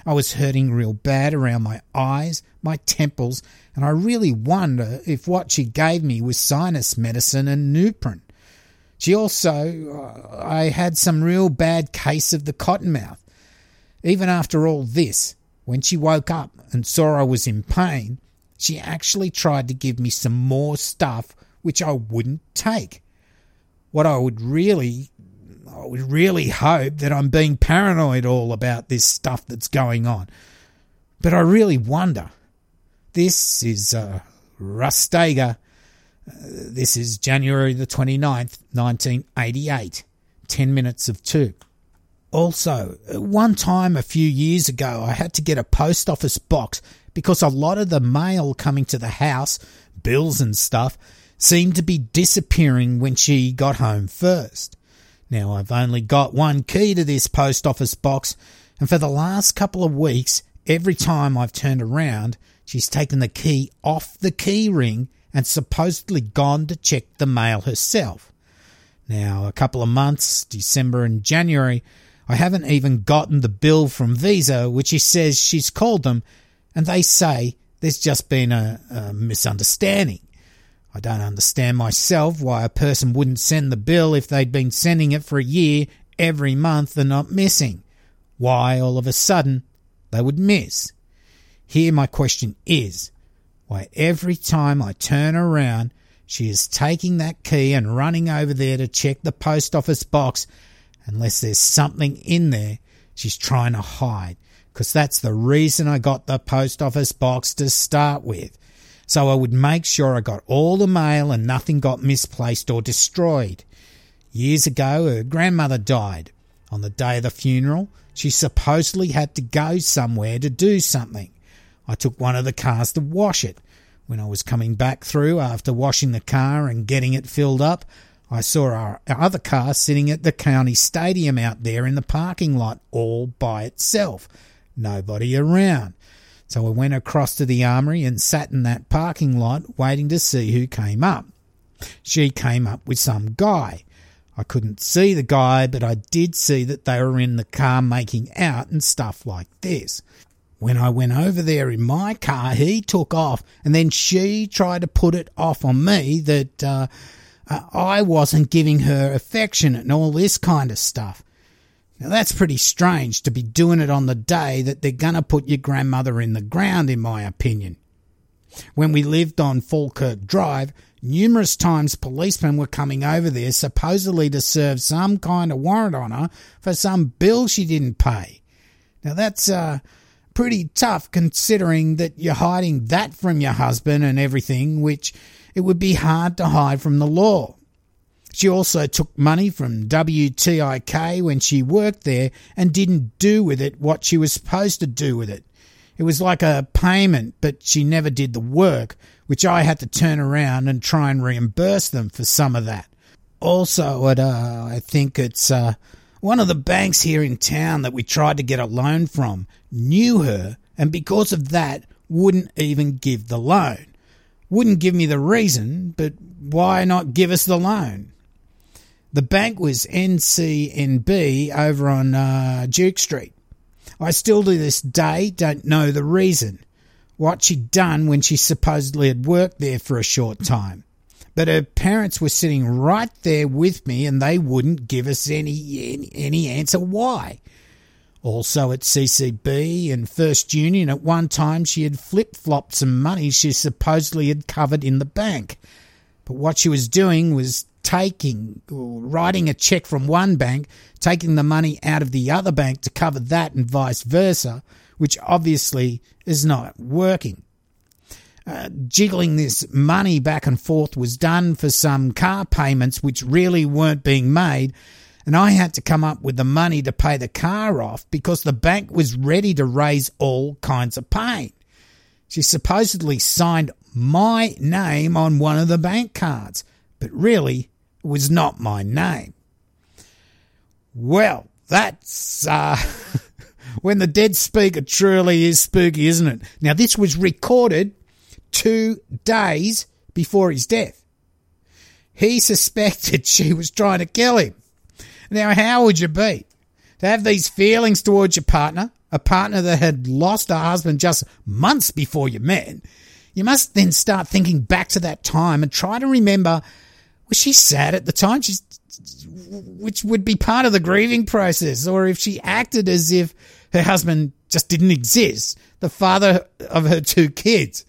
I was hurting real bad around my eyes, my temples, and I really wonder if what she gave me was sinus medicine and Nuprin. She also, uh, I had some real bad case of the cottonmouth. Even after all this, when she woke up and saw I was in pain, she actually tried to give me some more stuff which I wouldn't take. What I would really, I would really hope that I'm being paranoid all about this stuff that's going on. But I really wonder. This is uh, Russ Stager. Uh, this is January the twenty-ninth, nineteen eighty-eight, ten minutes of two. Also, one time a few years ago, I had to get a post office box because a lot of the mail coming to the house, bills and stuff, seemed to be disappearing when she got home first. Now, I've only got one key to this post office box, and for the last couple of weeks, every time I've turned around, she's taken the key off the key ring and supposedly gone to check the mail herself. Now, a couple of months, December and January, I haven't even gotten the bill from Visa, which she says she's called them, and they say there's just been a, a misunderstanding. I don't understand myself why a person wouldn't send the bill if they'd been sending it for a year, every month, and not missing. Why, all of a sudden, they would miss. Here my question is, why every time I turn around, she is taking that key and running over there to check the post office box. Unless there's something in there she's trying to hide, because that's the reason I got the post office box to start with. So I would make sure I got all the mail and nothing got misplaced or destroyed. Years ago, her grandmother died. On the day of the funeral, she supposedly had to go somewhere to do something. I took one of the cars to wash it. When I was coming back through after washing the car and getting it filled up, I saw our other car sitting at the county stadium out there in the parking lot all by itself. Nobody around. So I went across to the armory and sat in that parking lot waiting to see who came up. She came up with some guy. I couldn't see the guy, but I did see that they were in the car making out and stuff like this. When I went over there in my car, he took off, and then she tried to put it off on me that... Uh, Uh, I wasn't giving her affection and all this kind of stuff. Now, that's pretty strange to be doing it on the day that they're going to put your grandmother in the ground, in my opinion. when we lived on Falkirk Drive, numerous times policemen were coming over there supposedly to serve some kind of warrant on her for some bill she didn't pay. Now that's uh, pretty tough considering that you're hiding that from your husband and everything, which it would be hard to hide from the law. She also took money from W T I K when she worked there and didn't do with it what she was supposed to do with it. It was like a payment, but she never did the work, which I had to turn around and try and reimburse them for some of that. Also, at uh, I think it's uh, one of the banks here in town that we tried to get a loan from knew her, and because of that, wouldn't even give the loan. Wouldn't give me the reason, but why not give us the loan? The bank was N C N B over on uh, Duke Street. I still to this day don't know the reason, what she'd done when she supposedly had worked there for a short time. But her parents were sitting right there with me and they wouldn't give us any, any, any answer why. Also at C C B and First Union at one time she had flip-flopped some money she supposedly had covered in the bank. But what she was doing was taking or writing a check from one bank, taking the money out of the other bank to cover that and vice versa, which obviously is not working. Uh, jiggling this money back and forth was done for some car payments which really weren't being made, and I had to come up with the money to pay the car off because the bank was ready to raise all kinds of pain. She supposedly signed my name on one of the bank cards, but really was not my name. Well, that's uh, when the dead speaker truly is spooky, isn't it? Now, this was recorded two days before his death. He suspected she was trying to kill him. Now, how would you be? To have these feelings towards your partner, a partner that had lost her husband just months before you met, you must then start thinking back to that time and try to remember, was she sad at the time? She's, which would be part of the grieving process, or if she acted as if her husband just didn't exist, the father of her two kids.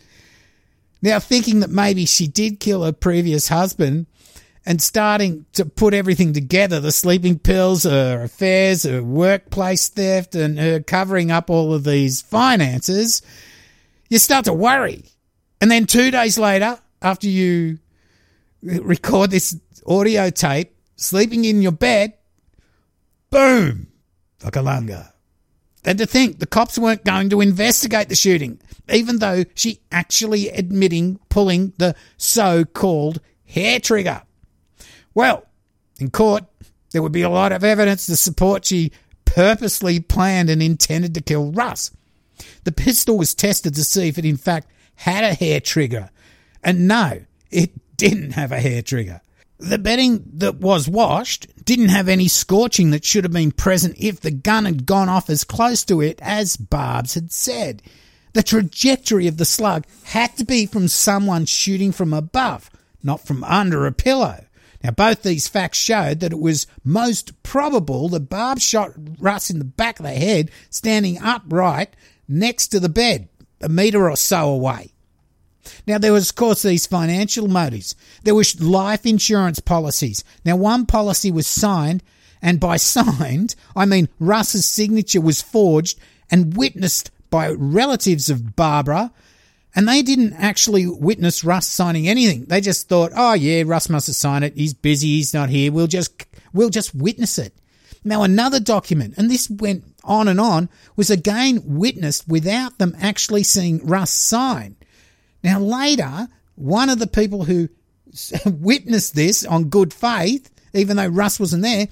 Now, thinking that maybe she did kill her previous husband and starting to put everything together, the sleeping pills, her affairs, her workplace theft, and her covering up all of these finances, you start to worry. And then two days later, after you record this audio tape, sleeping in your bed, boom, Vakalanga. And to think the cops weren't going to investigate the shooting, even though she actually admitting pulling the so-called hair trigger. Well, in court, there would be a lot of evidence to support she purposely planned and intended to kill Russ. The pistol was tested to see if it in fact had a hair trigger. And no, it didn't have a hair trigger. The bedding that was washed didn't have any scorching that should have been present if the gun had gone off as close to it as Barbs had said. The trajectory of the slug had to be from someone shooting from above, not from under a pillow. Now, both these facts showed that it was most probable that Barb shot Russ in the back of the head, standing upright next to the bed, a metre or so away. Now, there was, of course, these financial motives. There was life insurance policies. Now, one policy was signed, and by signed, I mean Russ's signature was forged and witnessed by relatives of Barbara, and they didn't actually witness Russ signing anything. They just thought, oh, yeah, Russ must have signed it. He's busy. He's not here. We'll just we'll just witness it. Now, another document, and this went on and on, was again witnessed without them actually seeing Russ sign. Now, later, one of the people who witnessed this on good faith, even though Russ wasn't there,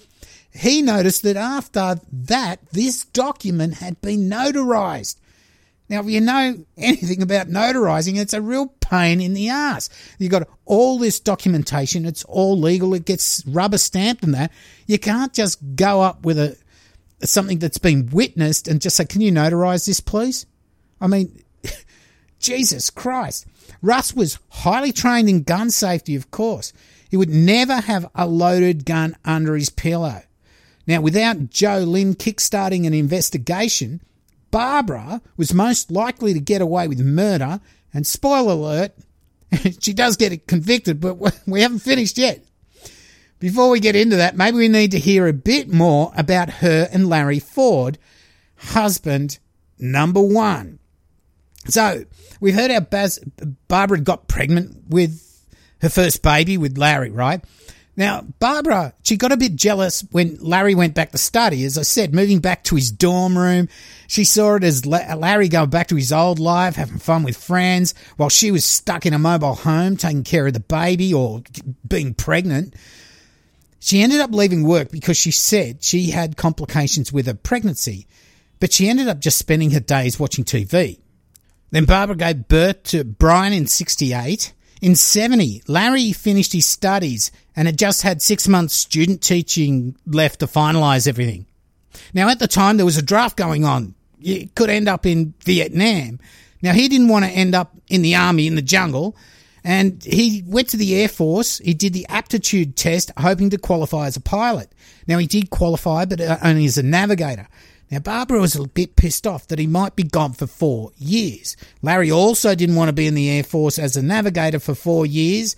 he noticed that after that, this document had been notarized. Now, if you know anything about notarizing, it's a real pain in the ass. You've got all this documentation. It's all legal. It gets rubber stamped and that. You can't just go up with a something that's been witnessed and just say, can you notarize this, please? I mean, Jesus Christ. Russ was highly trained in gun safety, of course. He would never have a loaded gun under his pillow. Now, without JoLynn kickstarting an investigation, Barbara was most likely to get away with murder And spoiler alert, she does get convicted, but we haven't finished yet. Before we get into that, maybe we need to hear a bit more about her and Larry Ford, husband number one. So we've heard how Bas- Barbara got pregnant with her first baby with Larry, right? Now, Barbara, she got a bit jealous when Larry went back to study. As I said, moving back to his dorm room, she saw it as Larry going back to his old life, having fun with friends, while she was stuck in a mobile home taking care of the baby or being pregnant. She ended up leaving work because she said she had complications with her pregnancy, but she ended up just spending her days watching T V. Then Barbara gave birth to Brian in sixty-eight. In seventy, Larry finished his studies and had just had six months student teaching left to finalise everything. Now, at the time, there was a draft going on. It could end up in Vietnam. Now, he didn't want to end up in the army, in the jungle, and he went to the Air Force. He did the aptitude test, hoping to qualify as a pilot. Now, he did qualify, but only as a navigator. Now, Barbara was a bit pissed off that he might be gone for four years. Larry also didn't want to be in the Air Force as a navigator for four years.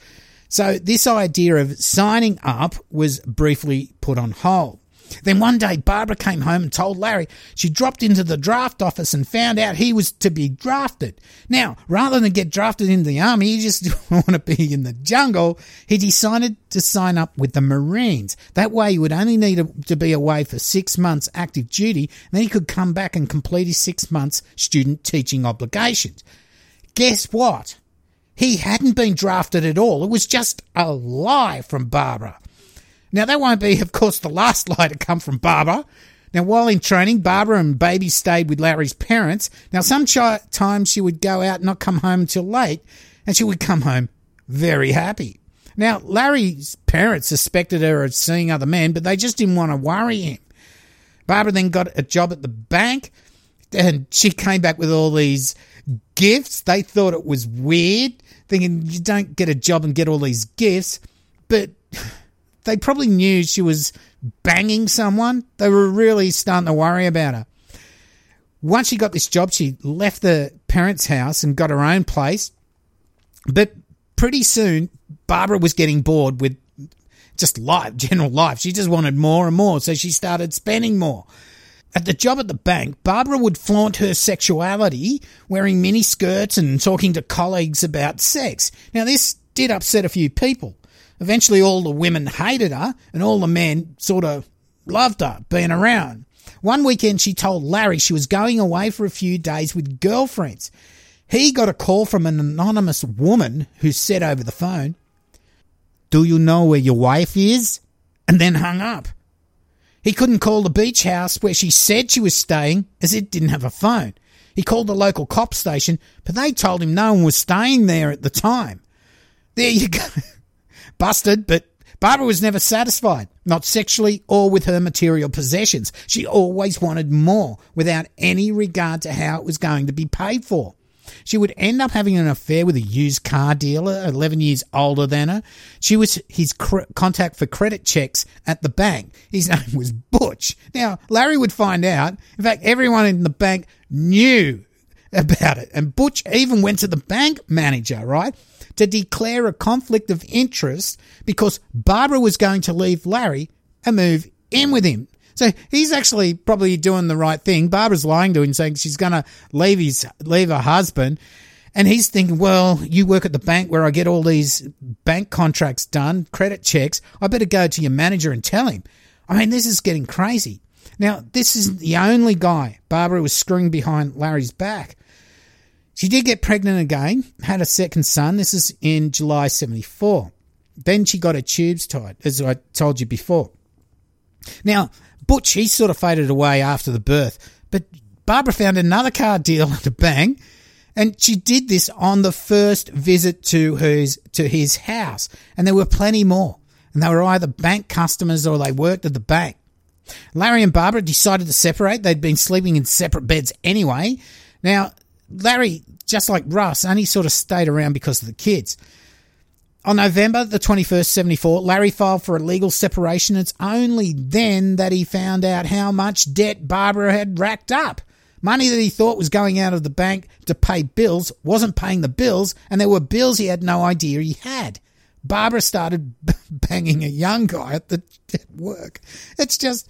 So this idea of signing up was briefly put on hold. Then one day, Barbara came home and told Larry she dropped into the draft office and found out he was to be drafted. Now, rather than get drafted into the army, he just didn't want to be in the jungle. He decided to sign up with the Marines. That way, he would only need a, to be away for six months active duty, and then he could come back and complete his six months student teaching obligations. Guess what? He hadn't been drafted at all. It was just a lie from Barbara. Now, that won't be, of course, the last lie to come from Barbara. Now, while in training, Barbara and baby stayed with Larry's parents. Now, sometimes she would go out and not come home until late, and she would come home very happy. Now, Larry's parents suspected her of seeing other men, but they just didn't want to worry him. Barbara then got a job at the bank, and she came back with all these gifts. They thought it was weird, thinking you don't get a job and get all these gifts, but they probably knew she was banging someone. They were really starting to worry about her. Once she got this job, she left the parents' house and got her own place. But pretty soon, Barbara was getting bored with just life, general life. She just wanted more and more, so she started spending more. At the job at the bank, Barbara would flaunt her sexuality, wearing mini skirts and talking to colleagues about sex. Now, this did upset a few people. Eventually, all the women hated her, and all the men sort of loved her being around. One weekend, she told Larry she was going away for a few days with girlfriends. He got a call from an anonymous woman who said over the phone, "Do you know where your wife is?" and then hung up. He couldn't call the beach house where she said she was staying, as it didn't have a phone. He called the local cop station, but they told him no one was staying there at the time. There you go. Busted, but Barbara was never satisfied, not sexually or with her material possessions. She always wanted more, without any regard to how it was going to be paid for. She would end up having an affair with a used car dealer, eleven years older than her. She was his cr- contact for credit checks at the bank. His name was Butch. Now, Larry would find out. In fact, everyone in the bank knew about it, and Butch even went to the bank manager, right, to declare a conflict of interest because Barbara was going to leave Larry and move in with him. So he's actually probably doing the right thing. Barbara's lying to him, saying she's going to leave his leave her husband, and he's thinking, well, you work at the bank where I get all these bank contracts done, credit checks. I better go to your manager and tell him. I mean, this is getting crazy. Now, this isn't the only guy Barbara was screwing behind Larry's back. She did get pregnant again, had a second son. This is in July seventy-four. Then she got her tubes tied, as I told you before. Now, Butch, he sort of faded away after the birth, but Barbara found another car deal at a bang, and she did this on the first visit to his, to his house, and there were plenty more, and they were either bank customers or they worked at the bank. Larry and Barbara decided to separate. They'd been sleeping in separate beds anyway. Now, Larry, just like Russ, only sort of stayed around because of the kids. On November the twenty-first, seventy-four, Larry filed for a legal separation. It's only then that he found out how much debt Barbara had racked up. Money that he thought was going out of the bank to pay bills wasn't paying the bills, and there were bills he had no idea he had. Barbara started banging a young guy at the at work. It's just,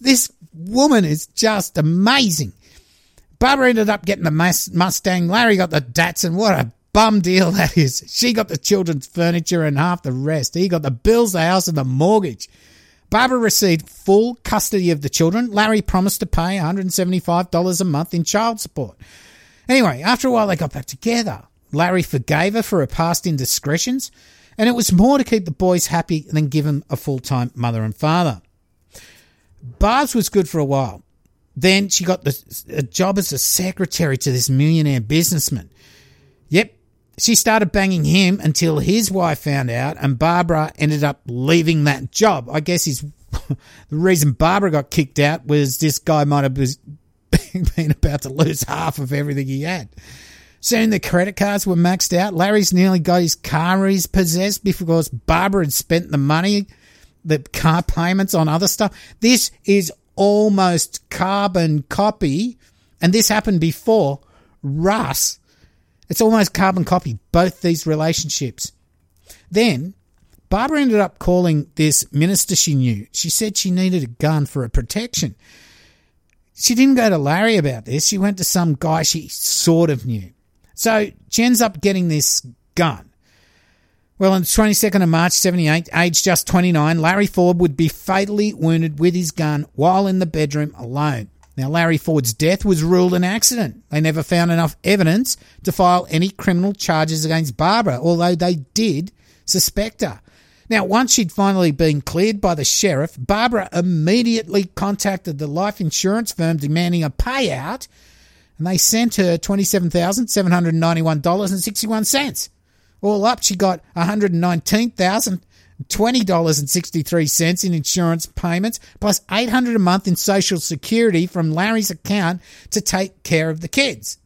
this woman is just amazing. Barbara ended up getting the Mustang. Larry got the Datsun. What a bum deal that is. She got the children's furniture and half the rest. He got the bills, the house, and the mortgage. Barbara received full custody of the children. Larry promised to pay one hundred seventy-five dollars a month in child support. Anyway, after a while, they got back together. Larry forgave her for her past indiscretions, and it was more to keep the boys happy than give them a full-time mother and father. Barb's was good for a while. Then she got the, a job as a secretary to this millionaire businessman. Yep, she started banging him until his wife found out, and Barbara ended up leaving that job. I guess his, the reason Barbara got kicked out was this guy might have been about to lose half of everything he had. Soon the credit cards were maxed out. Larry's nearly got his car repossessed because Barbara had spent the money, the car payments on other stuff. This is almost carbon copy, and this happened before Russ. It's almost carbon copy, both these relationships. Then Barbara ended up calling this minister she knew. She said she needed a gun for her protection. She didn't go to Larry about this. She went to some guy she sort of knew. So she ends up getting this gun. Well, on the twenty-second of March, seventy-eight, aged just twenty-nine, Larry Ford would be fatally wounded with his gun while in the bedroom alone. Now, Larry Ford's death was ruled an accident. They never found enough evidence to file any criminal charges against Barbara, although they did suspect her. Now, once she'd finally been cleared by the sheriff, Barbara immediately contacted the life insurance firm demanding a payout, and they sent her twenty-seven thousand seven hundred ninety-one dollars and sixty-one cents. All up, she got one hundred nineteen thousand twenty dollars and sixty-three cents in insurance payments, plus eight hundred dollars a month in Social Security from Larry's account to take care of the kids.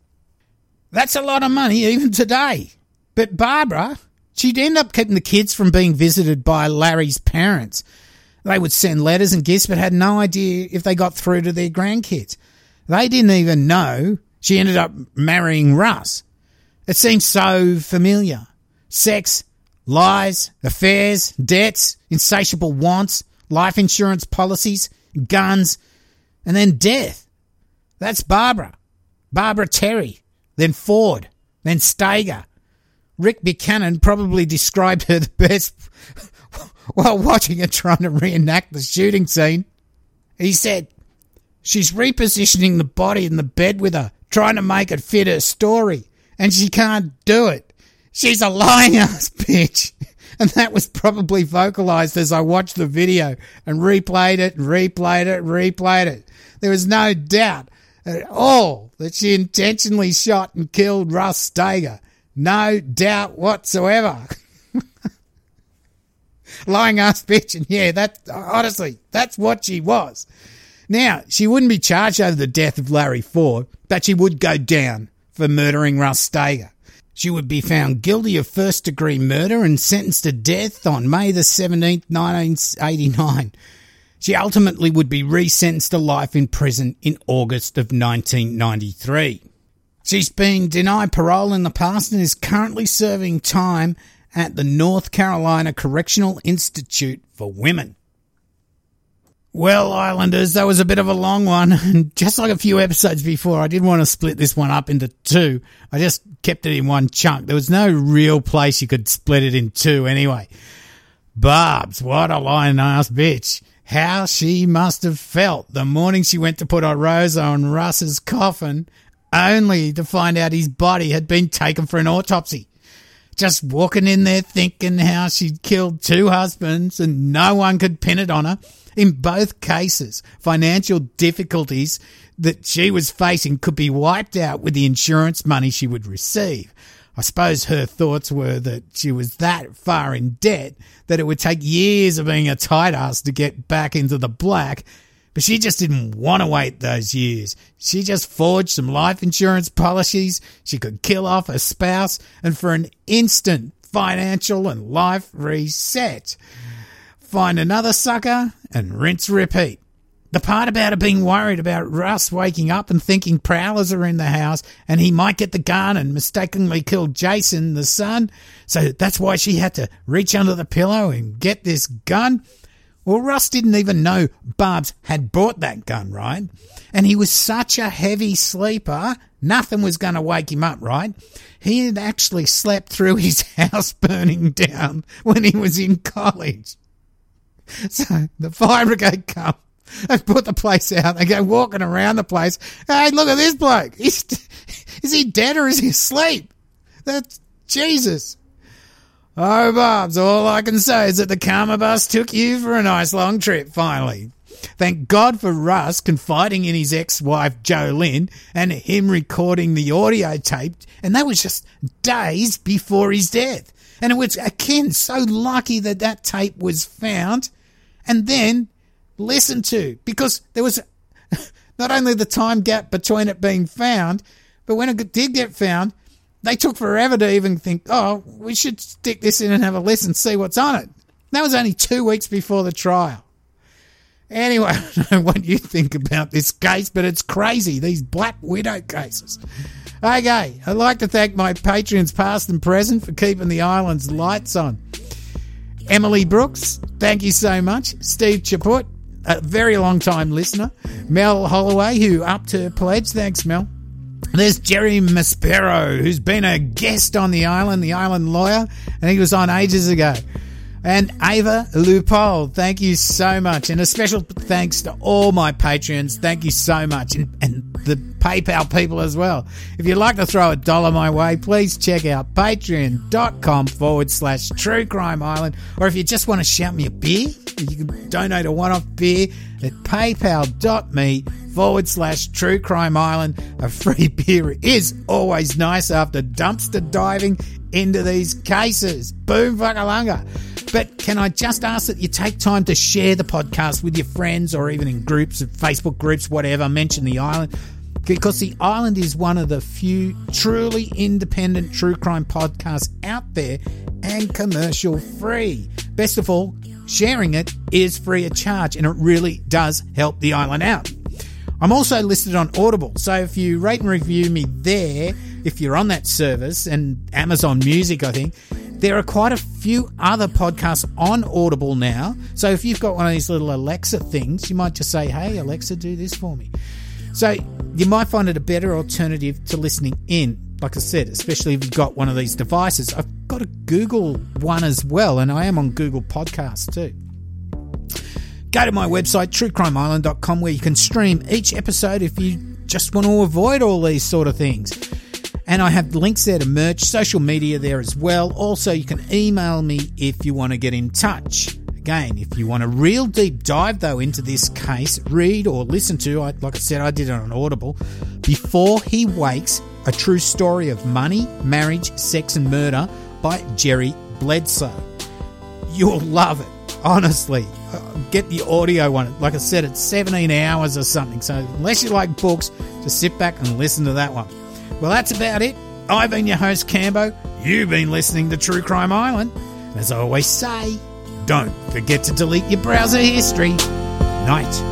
That's a lot of money even today. But Barbara, she'd end up keeping the kids from being visited by Larry's parents. They would send letters and gifts but had no idea if they got through to their grandkids. They didn't even know she ended up marrying Russ. It seems so familiar. Sex, lies, affairs, debts, insatiable wants, life insurance policies, guns, and then death. That's Barbara. Barbara Terry, then Ford, then Stager. Rick Buchanan probably described her the best while watching her trying to reenact the shooting scene. He said, she's repositioning the body in the bed with her, trying to make it fit her story, and she can't do it. She's a lying ass bitch. And that was probably vocalized as I watched the video and replayed it, replayed it, replayed it. There was no doubt at all that she intentionally shot and killed Russ Stager. No doubt whatsoever. Lying ass bitch. And yeah, that honestly, that's what she was. Now, she wouldn't be charged over the death of Larry Ford, but she would go down for murdering Russ Stager. She would be found guilty of first-degree murder and sentenced to death on May the seventeenth, nineteen eighty-nine. She ultimately would be resentenced to life in prison in August of nineteen ninety-three. She's been denied parole in the past and is currently serving time at the North Carolina Correctional Institute for Women. Well, Islanders, that was a bit of a long one, and just like a few episodes before, I didn't want to split this one up into two. I just kept it in one chunk. There was no real place you could split it in two anyway. Barb's, what a lying-ass bitch. How she must have felt the morning she went to put her rose on Russ's coffin, only to find out his body had been taken for an autopsy. Just walking in there thinking how she'd killed two husbands and no one could pin it on her. In both cases, financial difficulties that she was facing could be wiped out with the insurance money she would receive. I suppose her thoughts were that she was that far in debt that it would take years of being a tight ass to get back into the black, but she just didn't want to wait those years. She just forged some life insurance policies. She could kill off her spouse and for an instant financial and life reset. Find another sucker and rinse repeat. The part about her being worried about Russ waking up and thinking prowlers are in the house and he might get the gun and mistakenly kill Jason, the son. So that's why she had to reach under the pillow and get this gun. Well, Russ didn't even know Barb's had bought that gun, right? And he was such a heavy sleeper, nothing was going to wake him up, right? He had actually slept through his house burning down when he was in college. So the fire brigade come. They put the place out. They go walking around the place. Hey, look at this bloke. He's, is he dead or is he asleep? That's Jesus. Oh, Barbs, all I can say is that the karma bus took you for a nice long trip, finally. Thank God for Russ confiding in his ex-wife JoLynn and him recording the audio tape, and that was just days before his death. And it was, again, so lucky that that tape was found and then listened to, because there was not only the time gap between it being found, but when it did get found, they took forever to even think, oh, we should stick this in and have a listen, see what's on it. And that was only two weeks before the trial. Anyway, I don't know what you think about this case, but it's crazy, these Black Widow cases. Okay, I'd like to thank my patrons past and present for keeping the island's lights on. Emily Brooks, thank you so much. Steve Chaput, a very long time listener. Mel Holloway, who upped her pledge. Thanks, Mel. There's Jerry Maspero, who's been a guest on the island, the island lawyer, and he was on ages ago. And Ava Lupol, thank you so much. And a special thanks to all my patrons. Thank you so much. And, and the PayPal people as well. If you'd like to throw a dollar my way, please check out patreon.com forward slash True Crime Island. Or if you just want to shout me a beer, you can donate a one-off beer at paypal.me forward slash True Crime Island. A free beer is always nice after dumpster diving into these cases. Boom, fuckalunga. But can I just ask that you take time to share the podcast with your friends or even in groups, Facebook groups, whatever, mention the island, because the island is one of the few truly independent true crime podcasts out there and commercial free. Best of all, sharing it is free of charge and it really does help the island out. I'm also listed on Audible, so if you rate and review me there, if you're on that service, and Amazon Music, I think, there are quite a few other podcasts on Audible now. So if you've got one of these little Alexa things, you might just say, hey, Alexa, do this for me. So you might find it a better alternative to listening in, like I said, especially if you've got one of these devices. I've got a Google one as well, and I am on Google Podcasts too. Go to my website, true crime island dot com, where you can stream each episode if you just want to avoid all these sort of things. And I have links there to merch, social media there as well. Also, you can email me if you want to get in touch. Again, if you want a real deep dive, though, into this case, read or listen to, I, like I said, I did it on Audible, Before He Wakes, A True Story of Money, Marriage, Sex and Murder by Jerry Bledsoe. You'll love it, honestly. Get the audio one. Like I said, it's seventeen hours or something. So unless you like books, just sit back and listen to that one. Well, that's about it. I've been your host, Cambo. You've been listening to True Crime Island. And as I always say, don't forget to delete your browser history. Night.